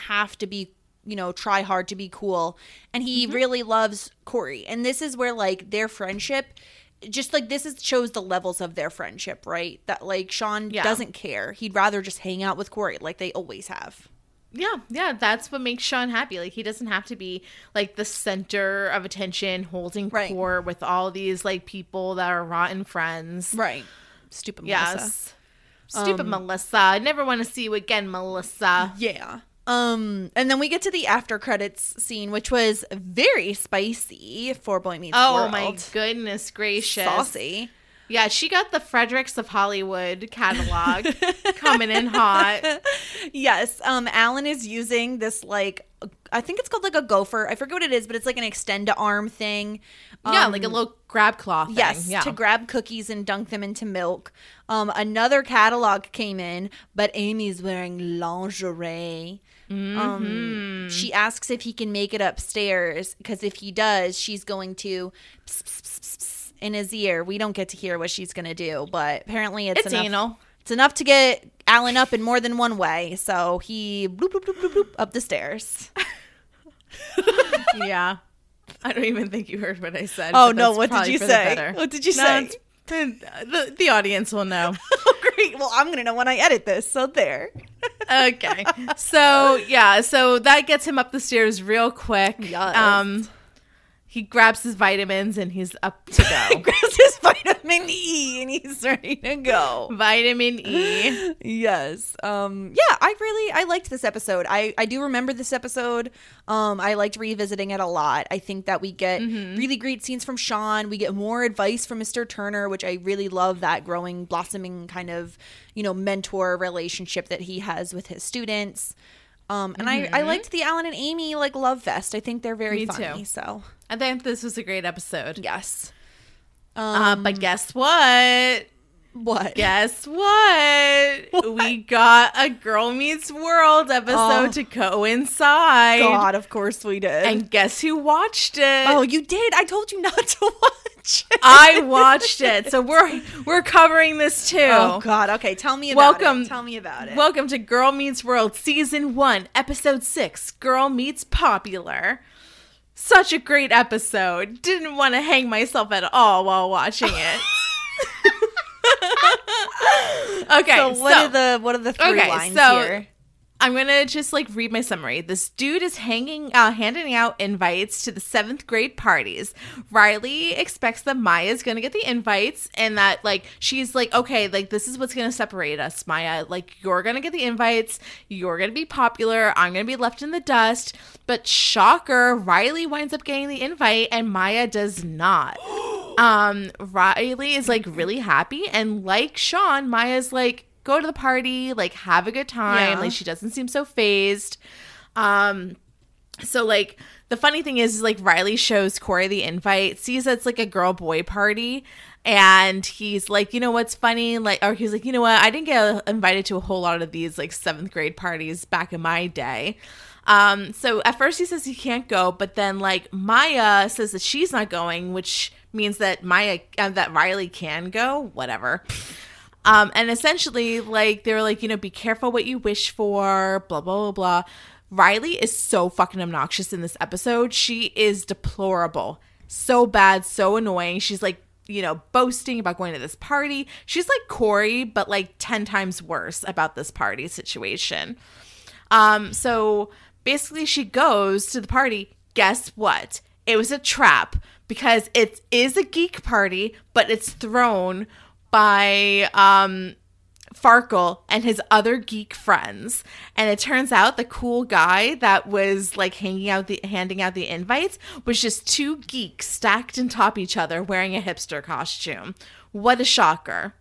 have to be, you know, try hard to be cool. And he really loves Cory. And this is where, like, their friendship just, like, shows the levels of their friendship, right? That, like, Sean doesn't care. He'd rather just hang out with Cory like they always have. Yeah, that's what makes Sean happy. Like, he doesn't have to be, like, the center of attention, holding court with all these, like, people that are rotten friends. Right. Stupid Melissa. Stupid Melissa. I never want to see you again, Melissa. Yeah. And then we get to the after credits scene, which was very spicy for Boy Meets World. Oh my goodness gracious. Saucy. Yeah, she got the Fredericks of Hollywood catalog coming in hot. Yes. Alan is using this, like, I think it's called, like, a gopher. I forget what it is, but it's like an extend arm thing. Yeah, like a little grab claw thing. Yes, to grab cookies and dunk them into milk. Another catalog came in, but Amy's wearing lingerie. She asks if he can make it upstairs, because if he does, she's going to pss, pss, pss, pss, pss, in his ear. We don't get to hear what she's going to do, but apparently it's enough. Anal. It's enough to get Alan up in more than one way, so he bloop, bloop, bloop, bloop, bloop, up the stairs. Yeah. I don't even think you heard what I said. Oh, no. What did you say? What did you say? The audience will know. Oh, great. Well, I'm going to know when I edit this. So there. Okay. So, yeah. So that gets him up the stairs real quick. Yes. He grabs his vitamins and he's up to go. He grabs his vitamin E and he's ready to go. Vitamin E. Yes. Yeah, I liked this episode. I do remember this episode. I liked revisiting it a lot. I think that we get really great scenes from Sean. We get more advice from Mr. Turner, which I really love, that growing, blossoming kind of, you know, mentor relationship that he has with his students. And I liked the Alan and Amy, like, love fest. I think they're very funny. Too. So I think this was a great episode. Yes. But guess what? What? Guess what? We got a Girl Meets World episode to coincide. God, of course we did. And guess who watched it? Oh, you did. I told you not to watch it. I watched it. So we're covering this too. Oh God. Okay, tell me about it. Tell me about it. Welcome to Girl Meets World Season 1, Episode 6, Girl Meets Popular. Such a great episode. Didn't want to hang myself at all while watching it. Okay. So what are the three lines here? I'm gonna just, like, read my summary. This dude is handing out invites to the 7th grade parties. Riley expects that Maya's gonna get the invites, and that, like, she's like, okay, like, this is what's gonna separate us, Maya. Like, you're gonna get the invites, you're gonna be popular, I'm gonna be left in the dust. But shocker, Riley winds up getting the invite, and Maya does not. Riley is, like, really happy, and, like Sean, Maya's like, go to the party, like, have a good time. Yeah. Like, she doesn't seem so phased. So, like, the funny thing is, like, Riley shows Cory the invite, sees that it's, like, a girl-boy party, and he's like, you know what's funny? Like, or he's like, you know what? I didn't get invited to a whole lot of these, like, 7th grade parties back in my day. So at first he says he can't go, but then, like, Maya says that she's not going, which means that Riley can go, whatever. And essentially, like, they were like, you know, be careful what you wish for, blah, blah, blah, blah. Riley is so fucking obnoxious in this episode. She is deplorable. So bad, so annoying. She's, like, you know, boasting about going to this party. She's like Cory, but, like, 10 times worse about this party situation. So basically she goes to the party. Guess what? It was a trap, because it is a geek party, but it's thrown by Farkle and his other geek friends. And it turns out the cool guy that was, like, handing out the invites was just two geeks stacked on top of each other wearing a hipster costume. What a shocker.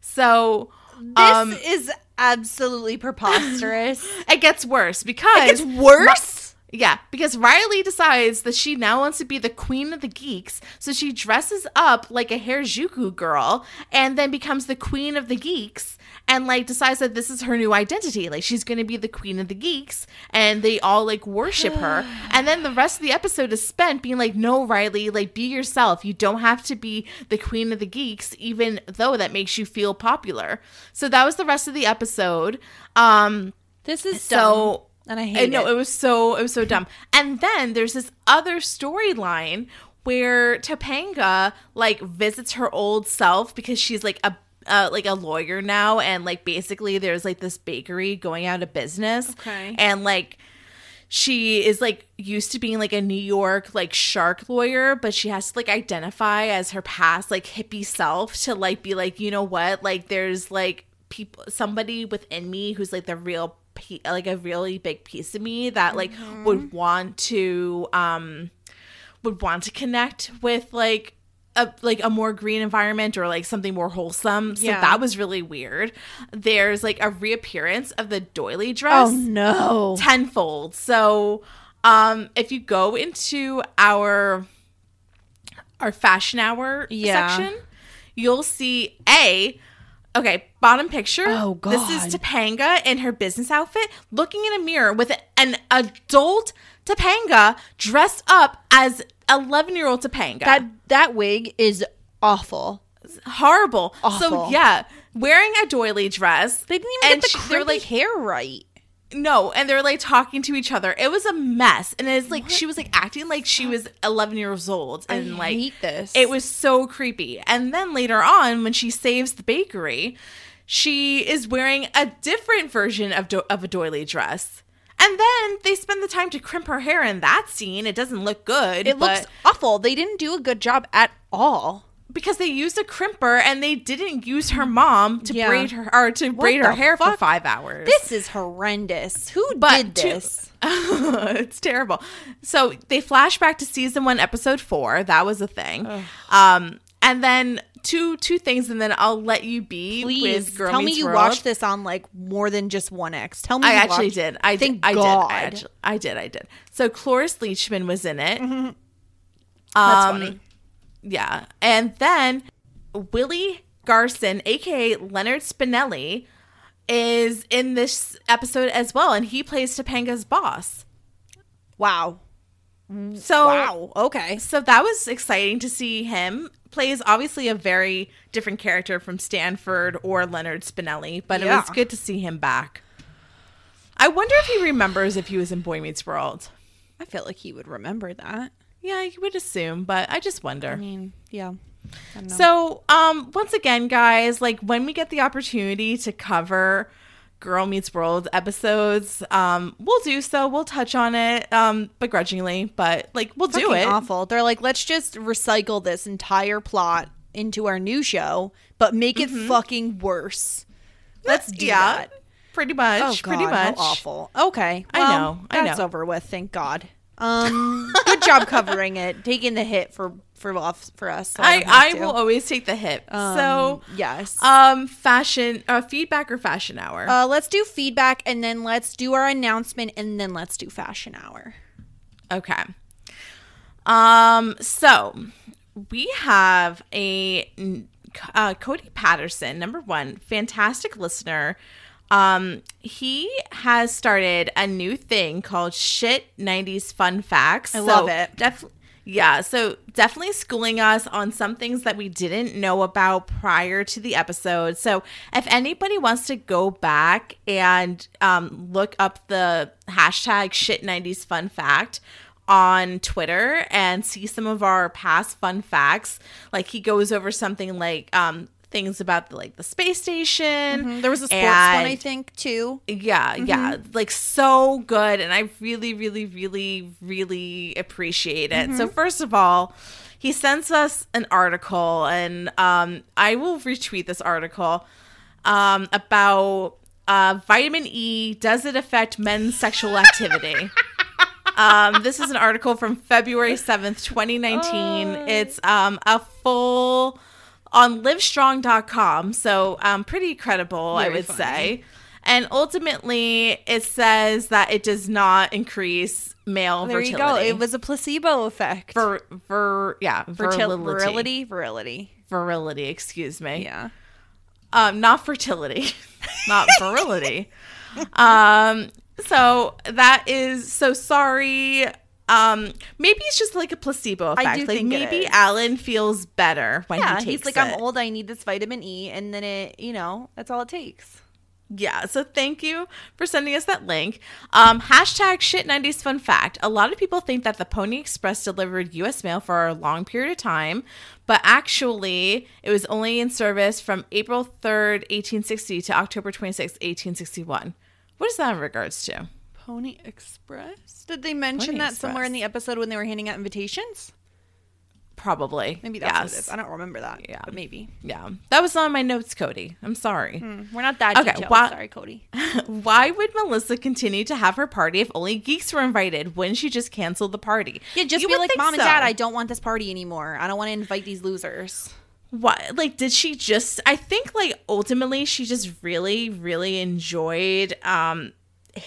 So this is absolutely preposterous. It gets worse because... It gets worse? Yeah, because Riley decides that she now wants to be the queen of the geeks, so she dresses up like a Harajuku girl and then becomes the queen of the geeks and, like, decides that this is her new identity. Like, she's going to be the queen of the geeks, and they all, like, worship her. And then the rest of the episode is spent being like, no, Riley, like, be yourself. You don't have to be the queen of the geeks, even though that makes you feel popular. So that was the rest of the episode. This is so... dumb. And I hate it. No, it was so dumb. And then there's this other storyline where Topanga, like, visits her old self because she's, like, a lawyer now, and, like, basically there's, like, this bakery going out of business. Okay. And, like, she is, like, used to being, like, a New York, like, shark lawyer, but she has to, like, identify as her past, like, hippie self to, like, be like, you know what, like, there's, like, people, somebody within me who's, like, the real, like, a really big piece of me that, like, mm-hmm. would want to connect with, like, a more green environment or, like, something more wholesome. So yeah. That was really weird. There's, like, a reappearance of the doily dress. Oh no. Tenfold. So if you go into our fashion hour section, you'll see okay, bottom picture. Oh, God. This is Topanga in her business outfit looking in a mirror with an adult Topanga dressed up as 11-year-old Topanga. That wig is awful. Horrible. Awful. So, yeah, wearing a doily dress. They didn't even get the curly hair right. No, and they're, like, talking to each other. It was a mess. And it's, like, she was, like, acting like she was 11 years old. And, like, I hate this. It was so creepy. And then later on, when she saves the bakery, she is wearing a different version of a doily dress. And then they spend the time to crimp her hair in that scene. It doesn't look good. It looks awful. They didn't do a good job at all. Because they used a crimper and they didn't use her mom to braid her hair for 5 hours. This is horrendous. Who did this? It's terrible. So they flash back to season 1, episode 4. That was a thing. And then two things, and then I'll let you be. Please with Girl tell Meets me you World. Watched this on, like, more than just one X. Tell me I you actually watched. Did. I Thank did. God. I did. So Cloris Leachman was in it. Mm-hmm. That's funny. Yeah. And then Willie Garson, a.k.a. Leonard Spinelli, is in this episode as well. And he plays Topanga's boss. Wow. So, wow. Okay. So that was exciting to see him. Plays obviously a very different character from Stanford or Leonard Spinelli. But it was good to see him back. I wonder if he remembers if he was in Boy Meets World. I feel like he would remember that. Yeah, you would assume, but I just wonder. I mean, yeah. I don't know. So, once again, guys, like, when we get the opportunity to cover Girl Meets World episodes, we'll do so. We'll touch on it begrudgingly, but, like, we'll do it. Awful. They're like, let's just recycle this entire plot into our new show, but make it fucking worse. Let's do that. Pretty much. Oh, God, pretty much. How awful. Okay. Well, I know. That's over with. Thank God. Good job covering it, taking the hit for us. So I will always take the hit. So yes. Fashion feedback or fashion hour? Let's do feedback, and then let's do our announcement, and then let's do fashion hour. Okay. So we have a Cody Patterson, number 1, fantastic listener. He has started a new thing called Shit 90s Fun Facts. I love it. So definitely schooling us on some things that we didn't know about prior to the episode. So if anybody wants to go back and look up the hashtag Shit 90s Fun Fact on Twitter and see some of our past fun facts, like, he goes over something like things about the space station. Mm-hmm. There was a sports one, I think, too. Yeah, yeah. Like, so good. And I really, really, really, really appreciate it. Mm-hmm. So first of all, he sends us an article, and I will retweet this article about vitamin E. Does it affect men's sexual activity? This is an article from February 7th, 2019. It's a full... on livestrong.com, so pretty credible, I would say. And ultimately, it says that it does not increase male fertility. There you go. It was a placebo effect. Virility, excuse me. Yeah. Not fertility. Not virility. So that is so sorry. Maybe it's just like a placebo effect. I do like think maybe Alan feels better when he takes it. He's like, I'm old, I need this vitamin E, and then it, you know, that's all it takes. Yeah, so thank you for sending us that link. Hashtag Shit 90s Fun Fact. A lot of people think that the Pony Express delivered U.S. mail for a long period of time, but actually it was only in service from April 3rd, 1860 to October 26th, 1861. What is that in regards to? Pony Express? Did they mention Pony that Express somewhere in the episode when they were handing out invitations? Probably. Maybe that's what it is. I don't remember that. Yeah. But maybe. Yeah. That was on my notes, Cody. I'm sorry. We're not that detailed. Sorry, Cody. Why would Melissa continue to have her party if only geeks were invited when she just canceled the party? Yeah, just be like, Mom and Dad, I don't want this party anymore. I don't want to invite these losers. What? Like, did she just... I think, like, ultimately, she just really, really enjoyed...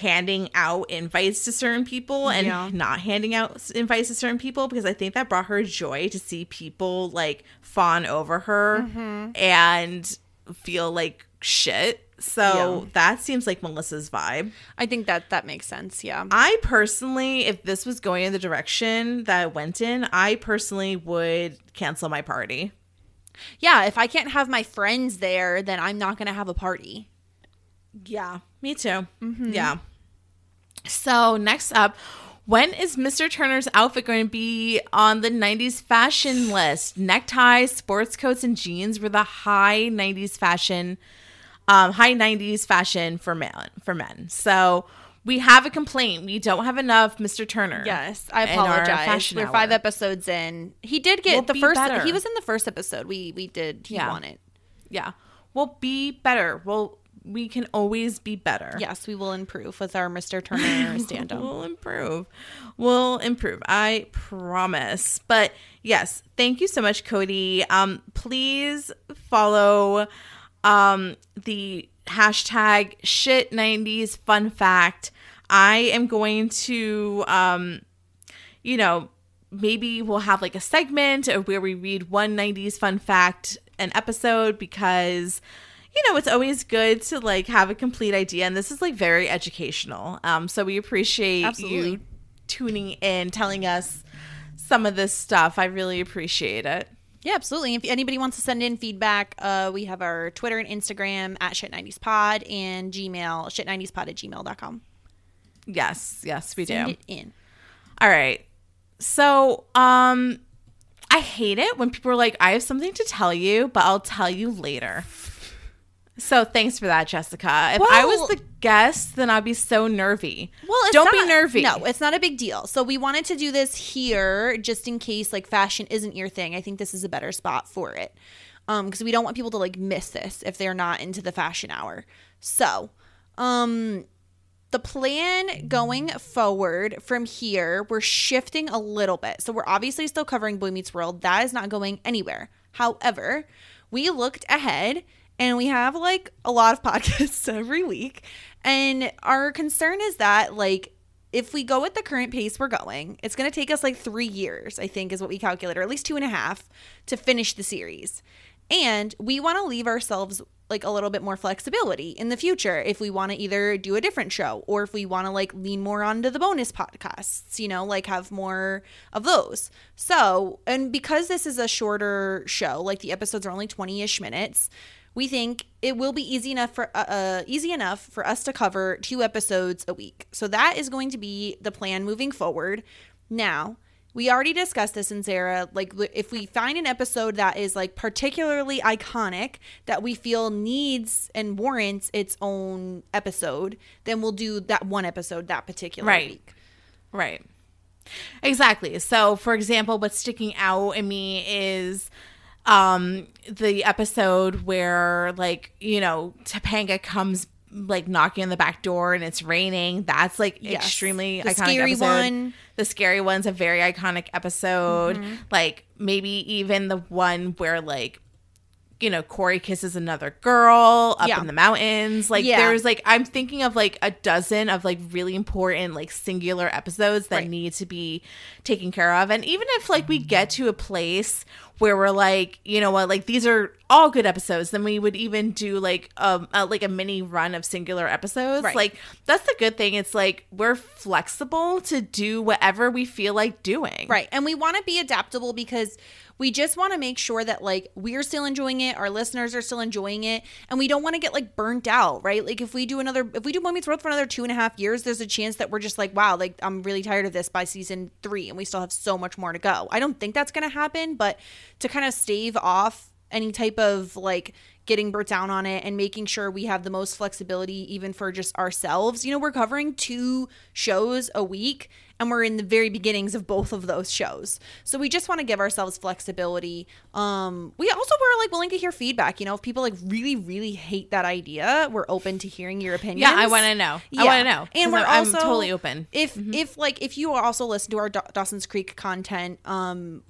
handing out invites to certain people and not handing out invites to certain people, because I think that brought her joy to see people like fawn over her and feel like shit. So that seems like Melissa's vibe. I think that makes sense. Yeah. I personally, if this was going in the direction that it went in, I personally would cancel my party. Yeah. If I can't have my friends there, then I'm not going to have a party. Yeah, me too. Mm-hmm. Yeah. So next up, when is Mr. Turner's outfit going to be on the 90s fashion list? Neckties, sports coats, and jeans were the high 90s fashion for men. So we have a complaint. We don't have enough Mr. Turner. Yes, I apologize. We're 5 episodes in. He did get the first. Better. He was in the first episode. We did. He won it. Yeah, we'll be better. We can always be better. Yes, we will improve with our Mr. Turner stand-up. We'll improve. I promise. But yes, thank you so much, Cody. Please follow the hashtag Shit 90s Fun Fact. I am going to, maybe we'll have like a segment where we read one 90s Fun Fact an episode, because... it's always good to like have a complete idea, and this is like very educational. So we appreciate you tuning in, telling us some of this stuff. I really appreciate it. Yeah, absolutely. If anybody wants to send in feedback, we have our Twitter and Instagram at shit90spod and Gmail, shit90spod@gmail.com. Yes, we do. Send it in. All right. So, I hate it when people are like, I have something to tell you, but I'll tell you later. So thanks for that, Jessica. If I was the guest, then I'd be so nervy. Well, don't be nervy. No, it's not a big deal. So we wanted to do this here just in case like fashion isn't your thing. I think this is a better spot for it, because we don't want people to like miss this if they're not into the fashion hour. So the plan going forward from here, we're shifting a little bit. So we're obviously still covering Boy Meets World. That is not going anywhere. However, we looked ahead. And we have, like, a lot of podcasts every week. And our concern is that, like, if we go at the current pace we're going, it's going to take us, like, 3 years, I think, is what we calculate, or at least 2.5, to finish the series. And we want to leave ourselves, like, a little bit more flexibility in the future if we want to either do a different show or if we want to, like, lean more onto the bonus podcasts, like, have more of those. So, and because this is a shorter show, like, the episodes are only 20-ish minutes, we think it will be easy enough for us to cover 2 episodes a week. So that is going to be the plan moving forward. Now, we already discussed this, and Sarah, like if we find an episode that is like particularly iconic that we feel needs and warrants its own episode, then we'll do that one episode that particular week. Right. Exactly. So, for example, what's sticking out in me is the episode where Topanga comes like knocking on the back door and it's raining. That's like extremely iconic. The scary one's a very iconic episode. Like maybe even the one where like you know, Cory kisses another girl up in the mountains. Like, there's, like, I'm thinking of, like, a dozen of, like, really important, like, singular episodes that need to be taken care of. And even if, like, we get to a place where we're, like, you know what, like, these are all good episodes, then we would even do, like, a mini run of singular episodes. Right. Like, that's the good thing. It's, like, we're flexible to do whatever we feel like doing. Right. And we want to be adaptable because we just want to make sure that, like, we're still enjoying it, our listeners are still enjoying it, and we don't want to get, like, burnt out, right? Like, if we do Boy Meets World for another 2.5 years, there's a chance that we're just like, wow, like, I'm really tired of this by season 3, and we still have so much more to go. I don't think that's going to happen, but to kind of stave off any type of, like, getting burnt down on it and making sure we have the most flexibility even for just ourselves. You know, we're covering 2 shows a week, and we're in the very beginnings of both of those shows. So we just want to give ourselves flexibility. We also were, like, willing to hear feedback. You know, if people, like, really, really hate that idea, we're open to hearing your opinions. Yeah, I want to know. Yeah. I want to know. And we're I'm totally open. If you also listen to our Dawson's Creek content,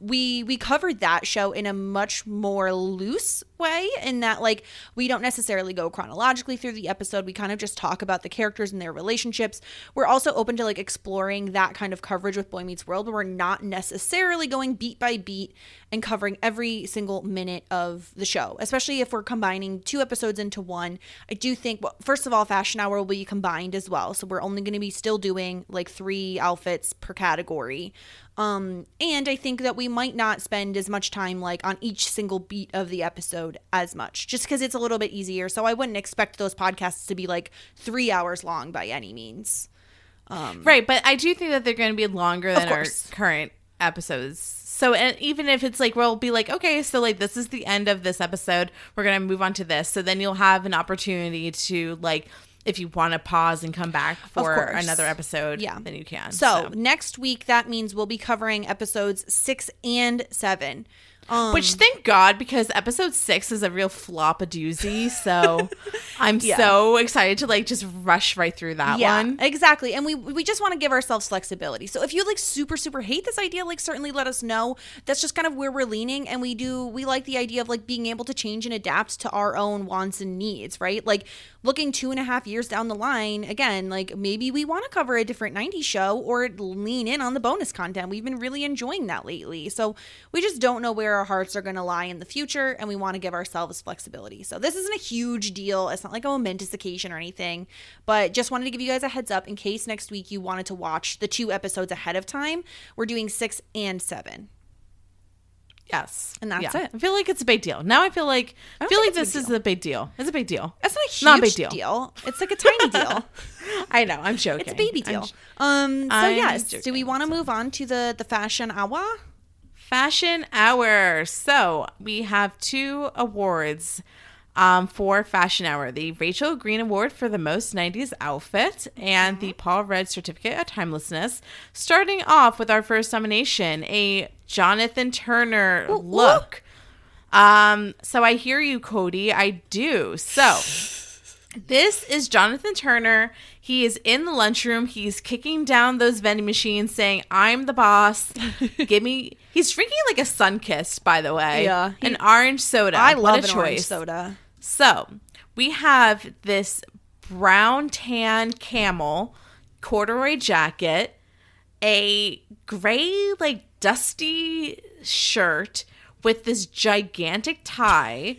we covered that show in a much more loose way in that, like, we don't necessarily go chronologically through the episode. We kind of just talk about the characters and their relationships. We're also open to, like, exploring that kind of coverage with Boy Meets World, where we're not necessarily going beat by beat and covering every single minute of the show, especially if we're combining 2 episodes into one. I do think, well, first of all, Fashion Hour will be combined as well, so we're only going to be still doing, like, 3 outfits per category. And I think that we might not spend as much time, like, on each single beat of the episode as much, just because it's a little bit easier. So I wouldn't expect those podcasts to be, like, 3 hours long by any means. Right, but I do think that they're going to be longer than our current episodes. So, and even if it's, like, we'll be like, okay, so, like, this is the end of this episode, we're going to move on to this. So then you'll have an opportunity to, like, if you want to pause and come back for another episode, then you can. So next week, that means we'll be covering episodes 6 and 7. Which, thank God, because episode 6 is a real flop, a doozy. So I'm so excited to, like, just rush right through that one. Exactly. And we just want to give ourselves flexibility. So if you, like, super, super hate this idea, like, certainly let us know. That's just kind of where we're leaning. And we like the idea of, like, being able to change and adapt to our own wants and needs, right? Like, looking 2.5 years down the line, again, like, maybe we want to cover a different 90s show or lean in on the bonus content. We've been really enjoying that lately. So we just don't know where our hearts are going to lie in the future, and we want to give ourselves flexibility. So this isn't a huge deal. It's not like a momentous occasion or anything, but just wanted to give you guys a heads up in case next week you wanted to watch the 2 episodes ahead of time. We're doing 6 and 7. Yes. And that's it. I feel like it's a big deal. Now I feel like this is a big deal. It's a big deal. It's not a huge deal. It's like a tiny deal. I know. I'm joking. It's a baby deal. So yes. Do we want to move on to the Fashion Hour? Fashion Hour. So we have 2 awards for Fashion Hour. The Rachel Green Award for the most 90s outfit and the Paul Rudd Certificate of Timelessness. Starting off with our first nomination, a Jonathan Turner look. So I hear you, Cody. I do. So this is Jonathan Turner. He is in the lunchroom. He's kicking down those vending machines saying, I'm the boss. Give me. He's drinking like a Sunkist, by the way. Yeah. An orange soda. I love an orange soda. So we have this brown tan camel corduroy jacket, a gray, like, dusty shirt with this gigantic tie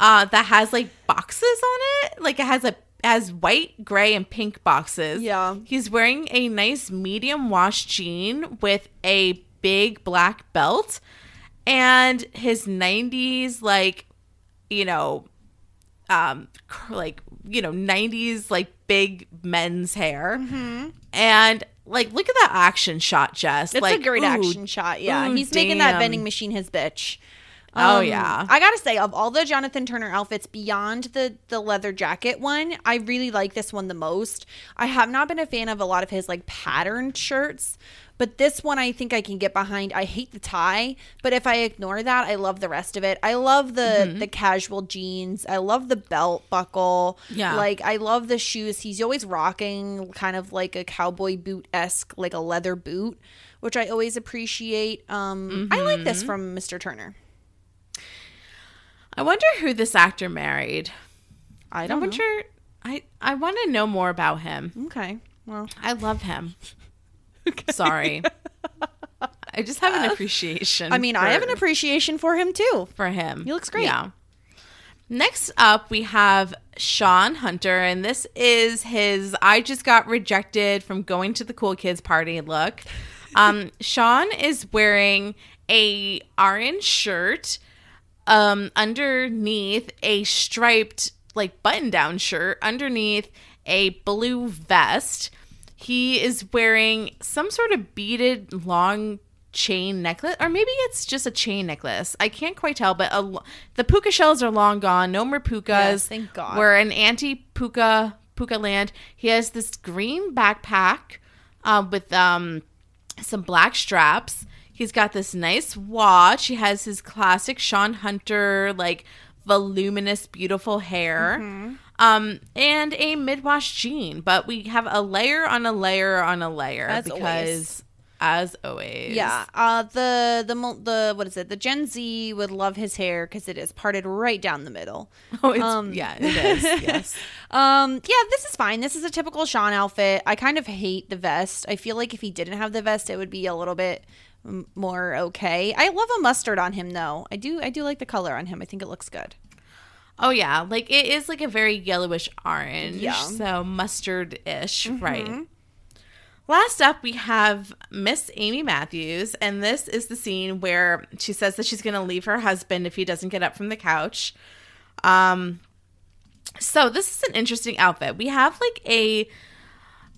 that has, like, boxes on it. Like, it has white, gray, and pink boxes. Yeah. He's wearing a nice medium wash jean with a big black belt and his 90s, like, you know, like, you know, 90s, like, big men's hair. Mm-hmm. And, like, look at that action shot, Jess. It's, like, a great action shot. Yeah. Ooh, he's making that vending machine his bitch. I gotta say, of all the Jonathan Turner outfits beyond the leather jacket one, I really like this one the most. I have not been a fan of a lot of his, like, patterned shirts, but this one I think I can get behind. I hate the tie, but if I ignore that, I love the rest of it. I love the casual jeans. I love the belt buckle. Yeah. Like, I love the shoes. He's always rocking kind of like a cowboy boot-esque, like a leather boot, which I always appreciate. I like this from Mr. Turner. I wonder who this actor married. I don't know. I want to know more about him. Okay. Well, I love him. Okay. Sorry. I just have an appreciation. I mean, I have an appreciation for him, too. For him. He looks great. Yeah. Next up, we have Sean Hunter, and this is his I just got rejected from going to the cool kids party look. Sean is wearing a orange shirt underneath a striped like button-down shirt, underneath a blue vest. He is wearing some sort of beaded long chain necklace, or maybe it's just a chain necklace. I can't quite tell, but the puka shells are long gone. No more pukas. Yes, thank God. We're in anti-puka land. He has this green backpack with some black straps. He's got this nice watch. He has his classic Sean Hunter, like, voluminous, beautiful hair, and a mid-wash jean. But we have a layer on a layer on a layer as always. Yeah. The what is it? The Gen Z would love his hair because it is parted right down the middle. Oh, it's, yeah, it is. Yes. Yeah, this is fine. This is a typical Sean outfit. I kind of hate the vest. I feel like if he didn't have the vest, it would be a little bit more okay. I love a mustard on him, though. I do like the color on him. I think it looks good. Oh yeah, like it is like a very yellowish orange, so mustard-ish, right? Last up, we have Miss Amy Matthews, and this is the scene where she says that she's going to leave her husband if he doesn't get up from the couch. So this is an interesting outfit. We have like a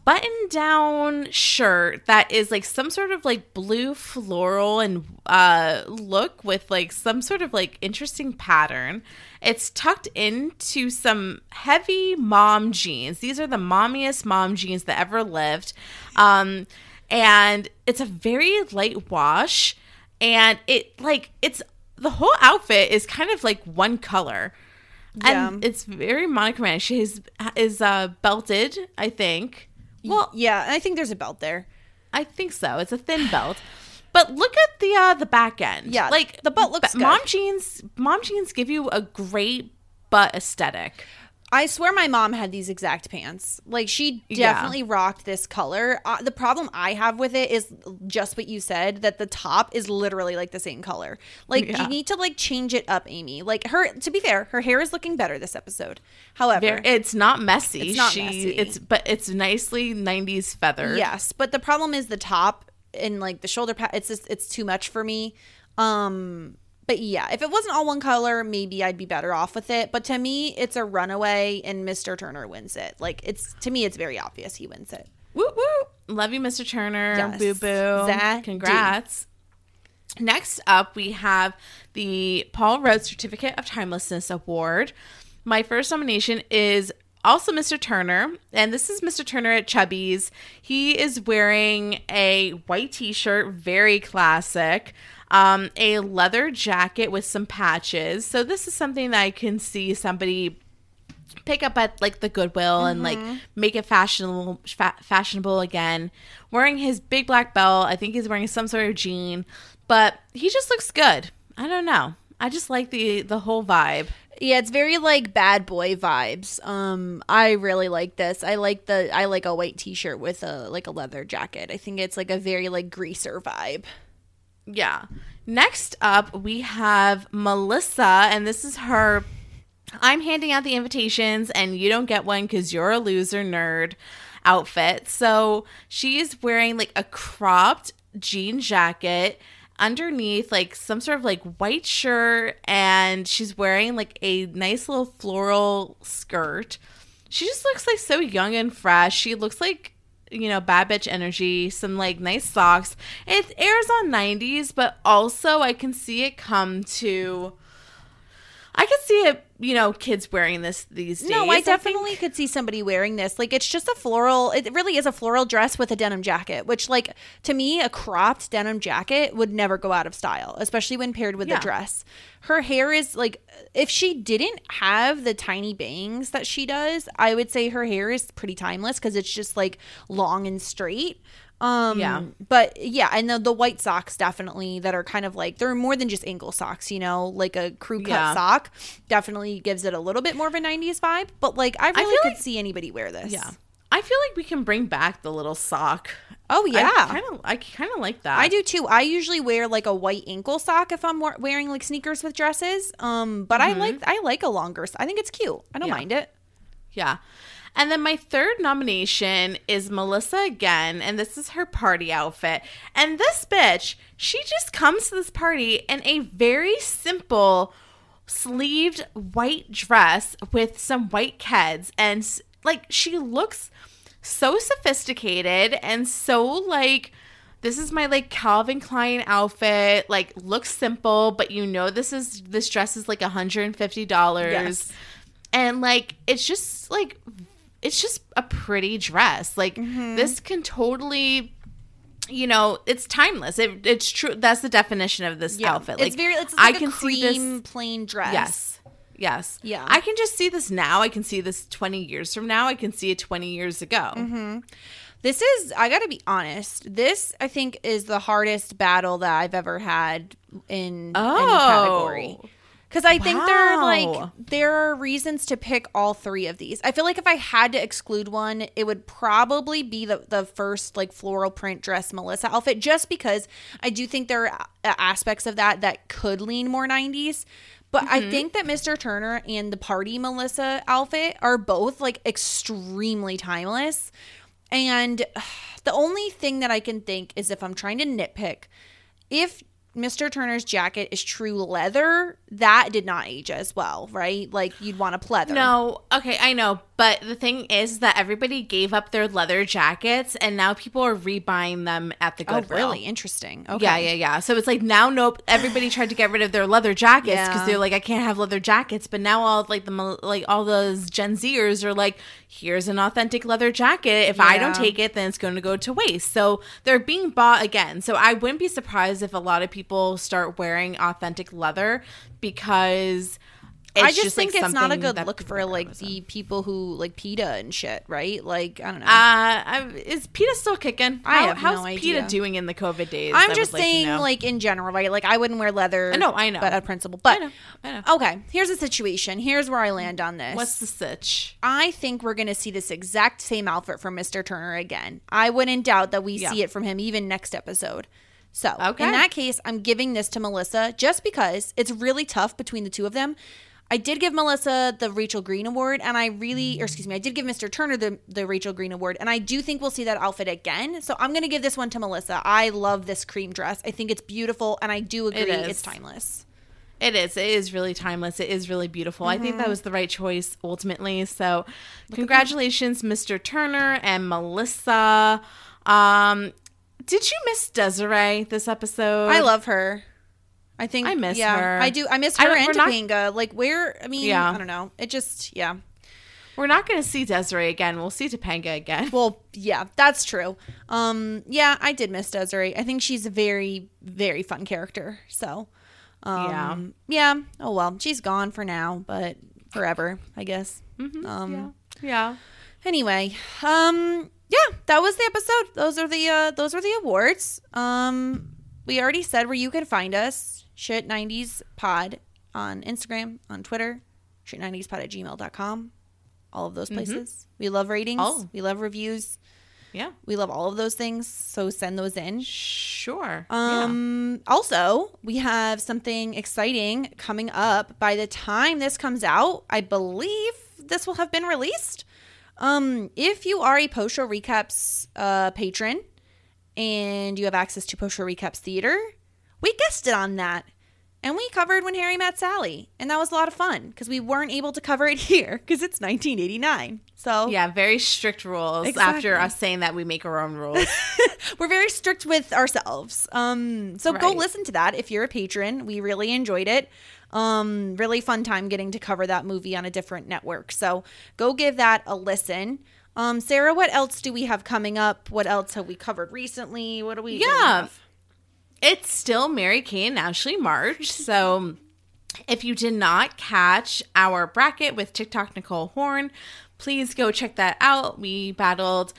button-down shirt that is like some sort of like blue floral and look with like some sort of like interesting pattern. It's tucked into some heavy mom jeans. These are the mommiest mom jeans that ever lived. And it's a very light wash, and it's the whole outfit is kind of like one color. Yeah. And it's very monochromatic. She is belted, I think. Well, yeah, I think there's a belt there. I think so. It's a thin belt. But look at the back end. Yeah, like the butt looks good. Mom jeans give you a great butt aesthetic. I swear my mom had these exact pants. Like, she definitely rocked this color. The problem I have with it is just what you said, that the top is literally, like, the same color. Like, you need to, like, change it up, Amy. Like, to be fair, her hair is looking better this episode. However. It's not messy. It's not messy. But it's nicely 90s feathered. Yes, but the problem is the top and, like, the shoulder pad. It's just, it's too much for me. But yeah, if it wasn't all one color, maybe I'd be better off with it. But to me, it's a runaway, and Mr. Turner wins it. Like, it's very obvious he wins it. Woot woot! Love you, Mr. Turner. Yes. Boo boo. Zach, congrats. Dude. Next up, we have the Paul Rhodes Certificate of Timelessness Award. My first nomination is also Mr. Turner, and this is Mr. Turner at Chubby's. He is wearing a white T-shirt, very classic. A leather jacket with some patches. So this is something that I can see somebody pick up at like the Goodwill and like make it fashionable again. Wearing his big black belt. I think he's wearing some sort of jean, but he just looks good. I don't know. I just like the whole vibe. Yeah, it's very like bad boy vibes. I really like this. I like a white T-shirt with a like a leather jacket. I think it's like a very like greaser vibe. Yeah. Next up, we have Melissa, and this is her. I'm handing out the invitations, and you don't get one because you're a loser nerd outfit. So she's wearing like a cropped jean jacket underneath, like some sort of like white shirt, and she's wearing like a nice little floral skirt. She just looks like so young and fresh. She looks like, you know, bad bitch energy, some like nice socks. It airs on 90s, but also I can see it you know, kids wearing this these days. No, I definitely could see somebody wearing this. Like, it's just it really is a floral dress with a denim jacket, which, like, to me, a cropped denim jacket would never go out of style, especially when paired with a dress. Her hair is, like, if she didn't have the tiny bangs that she does, I would say her hair is pretty timeless because it's just, like, long and straight. But yeah, and the white socks definitely that are kind of like, they're more than just ankle socks, you know, like a crew cut sock definitely gives it a little bit more of a 90s vibe. But like, I could see anybody wear this. Yeah. I feel like we can bring back the little sock. Oh, yeah. I kind of like that. I do, too. I usually wear, like, a white ankle sock if I'm wearing, like, sneakers with dresses. But mm-hmm. I like a longer sock. I think it's cute. I don't mind it. Yeah. And then my third nomination is Melissa again, and this is her party outfit. And this bitch, she just comes to this party in a very simple sleeved white dress with some white keds, and like, she looks so sophisticated and so, like, this is my, like, Calvin Klein outfit. Like, looks simple, but you know this dress is, like, $150. Yes. And, like, it's just a pretty dress. Like, mm-hmm. this can totally, you know, it's timeless. It's true. That's the definition of this outfit. Like, it's like a cream plain dress. Yes. Yeah. I can just see this now. I can see this 20 years from now. I can see it 20 years ago. Mm-hmm. This is, I got to be honest, this, I think, is the hardest battle that I've ever had in any category. Because I think there are reasons to pick all three of these. I feel like if I had to exclude one, it would probably be the first, like, floral print dress Melissa outfit, just because I do think there are aspects of that could lean more 90s. But mm-hmm. I think that Mr. Turner and the party Melissa outfit are both, like, extremely timeless. And the only thing that I can think is, if I'm trying to nitpick, if Mr. Turner's jacket is true leather, that did not age as well, right? Like, you'd want a pleather. No. Okay, I know. But the thing is that everybody gave up their leather jackets, and now people are rebuying them at the Goodwill. Oh, really? Interesting. Okay. Yeah. So it's like, now, nope. Everybody tried to get rid of their leather jackets because they're like, I can't have leather jackets. But now all, like, all those Gen Zers are like, here's an authentic leather jacket. If I don't take it, then it's going to go to waste. So they're being bought again. So I wouldn't be surprised if a lot of people start wearing authentic leather, because it's, I just think, like, it's not a good look for, like, the people who, like, PETA and shit, right? Like, I don't know. Is PETA still kicking? How's PETA doing in the COVID days? I'm just saying, like, in general, right? Like, I wouldn't wear leather. No, I know. But at principle. But I know. Okay, here's the situation. Here's where I land on this. What's the sitch? I think we're going to see this exact same outfit from Mr. Turner again. I wouldn't doubt that we see it from him even next episode. So, in that case, I'm giving this to Melissa, just because it's really tough between the two of them. I did give Melissa the Rachel Green Award, and I did give Mr. Turner the Rachel Green Award, and I do think we'll see that outfit again. So I'm going to give this one to Melissa. I love this cream dress. I think it's beautiful, and I do agree it's timeless. It is. It is really timeless. It is really beautiful. Mm-hmm. I think that was the right choice ultimately. So congratulations, Mr. Turner and Melissa. Did you miss Desiree this episode? I love her. I think I miss her. I do. I miss her and Topanga. Like, where? I mean, I don't know. It just, we're not going to see Desiree again. We'll see Topanga again. Well, yeah, that's true. I did miss Desiree. I think she's a very, very fun character. So, Oh well, she's gone for now, but forever, I guess. Mm-hmm. Anyway, yeah, that was the episode. Those are the awards. We already said where you can find us, Shit 90s Pod on Instagram, on Twitter, shit90spod@gmail.com, all of those places. Mm-hmm. We love ratings. Oh. We love reviews. Yeah. We love all of those things, so send those in. Sure. Also, we have something exciting coming up. By the time this comes out, I believe this will have been released. If you are a Post Show Recaps patron, and you have access to Post Show Recaps Theater, we guested on that. And we covered When Harry Met Sally. And that was a lot of fun, because we weren't able to cover it here, because it's 1989. So yeah, very strict rules. Exactly. After us saying that, we make our own rules. We're very strict with ourselves. So go listen to that if you're a patron. We really enjoyed it. Really fun time getting to cover that movie on a different network. So go give that a listen. Sarah, what else do we have coming up? What else have we covered recently? What do we have? It's still Mary Kay and Ashley March. So if you did not catch our bracket with TikTok Nicole Horn, please go check that out. We battled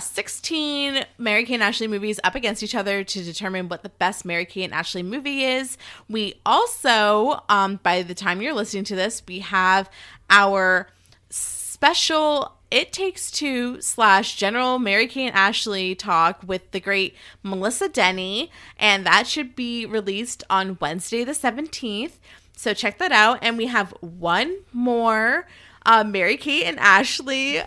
16 Mary-Kate and Ashley movies up against each other to determine what the best Mary-Kate and Ashley movie is. We also, by the time you're listening to this, we have our special It Takes Two / general Mary-Kate and Ashley talk with the great Melissa Denny, and that should be released on Wednesday the 17th. So check that out. And we have one more Mary-Kate and Ashley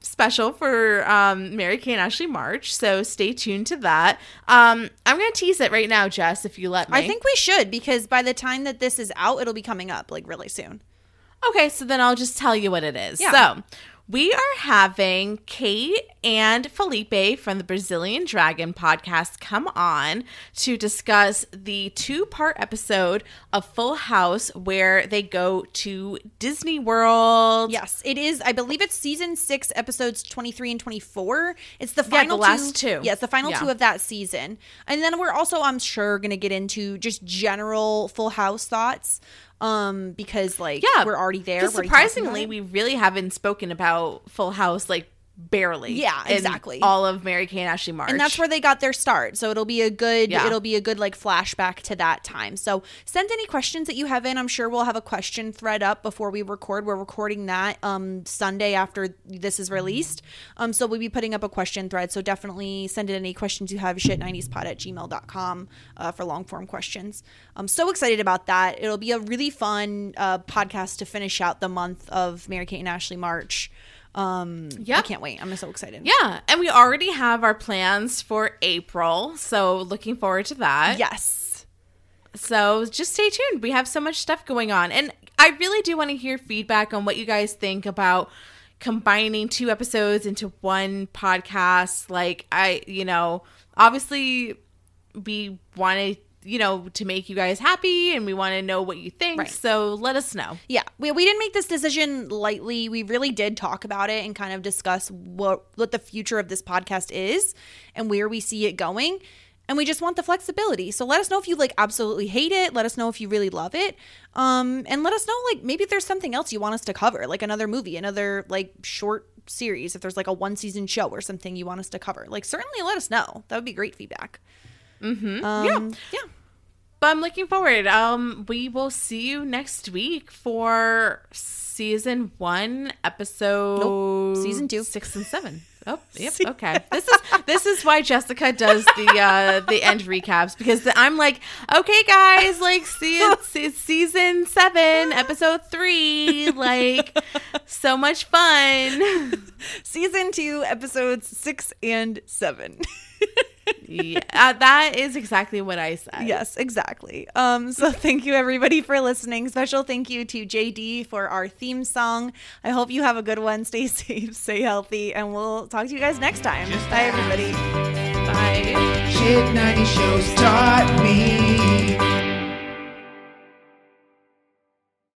special for Mary-Kate and Ashley March. So stay tuned to that. I'm going to tease it right now, Jess, if you let me. I think we should, because by the time that this is out, it'll be coming up like really soon. Okay, so then I'll just tell you what it is. Yeah. So we are having Kate and Felipe from the Brazilian Dragon podcast come on to discuss the 2-part episode of Full House where they go to Disney World. Yes, it is. I believe it's season 6, episodes 23 and 24. It's the final the last two. Yes, the final two of that season. And then we're also, I'm sure, going to get into just general Full House thoughts. Because like we're already there. Surprisingly, we really haven't spoken about Full House like barely. Yeah, exactly. All of Mary-Kate and Ashley March, and that's where they got their start. So it'll be a good, it'll be a good like flashback to that time. So send any questions that you have in. I'm sure we'll have a question thread up before we record. We're recording that Sunday after this is released. So we'll be putting up a question thread. So definitely send in any questions you have. shit90spod@gmail.com for long form questions. I'm so excited about that. It'll be a really fun podcast to finish out the month of Mary-Kate and Ashley March. I can't wait. I'm so excited. Yeah. And we already have our plans for April. So looking forward to that. Yes. So just stay tuned. We have so much stuff going on. And I really do want to hear feedback on what you guys think about combining 2 episodes into one podcast. Like obviously we want to, to make you guys happy, and we want to know what you think. Right. So let us know. Yeah. We didn't make this decision lightly. We really did talk about it and kind of discuss what the future of this podcast is and where we see it going. And we just want the flexibility. So let us know if you like absolutely hate it. Let us know if you really love it. And let us know like maybe if there's something else you want us to cover, like another movie, another like short series, if there's like a 1-season show or something you want us to cover. Like certainly let us know. That would be great feedback. Mm-hmm. Yeah. But I'm looking forward. We will see you next week for season 1, episode season 2, 6 and 7. Oh, yep. Okay. This is why Jessica does the end recaps, because I'm like, okay, guys, like season 7, episode 3, like so much fun. Season 2, episodes 6 and 7. Yeah, that is exactly what I said. Yes, exactly. So thank you everybody for listening. Special thank you to JD for our theme song. I hope you have a good one. Stay safe, stay healthy, and we'll talk to you guys next time. Bye everybody. Bye. Shit 90 Shows Taught Me.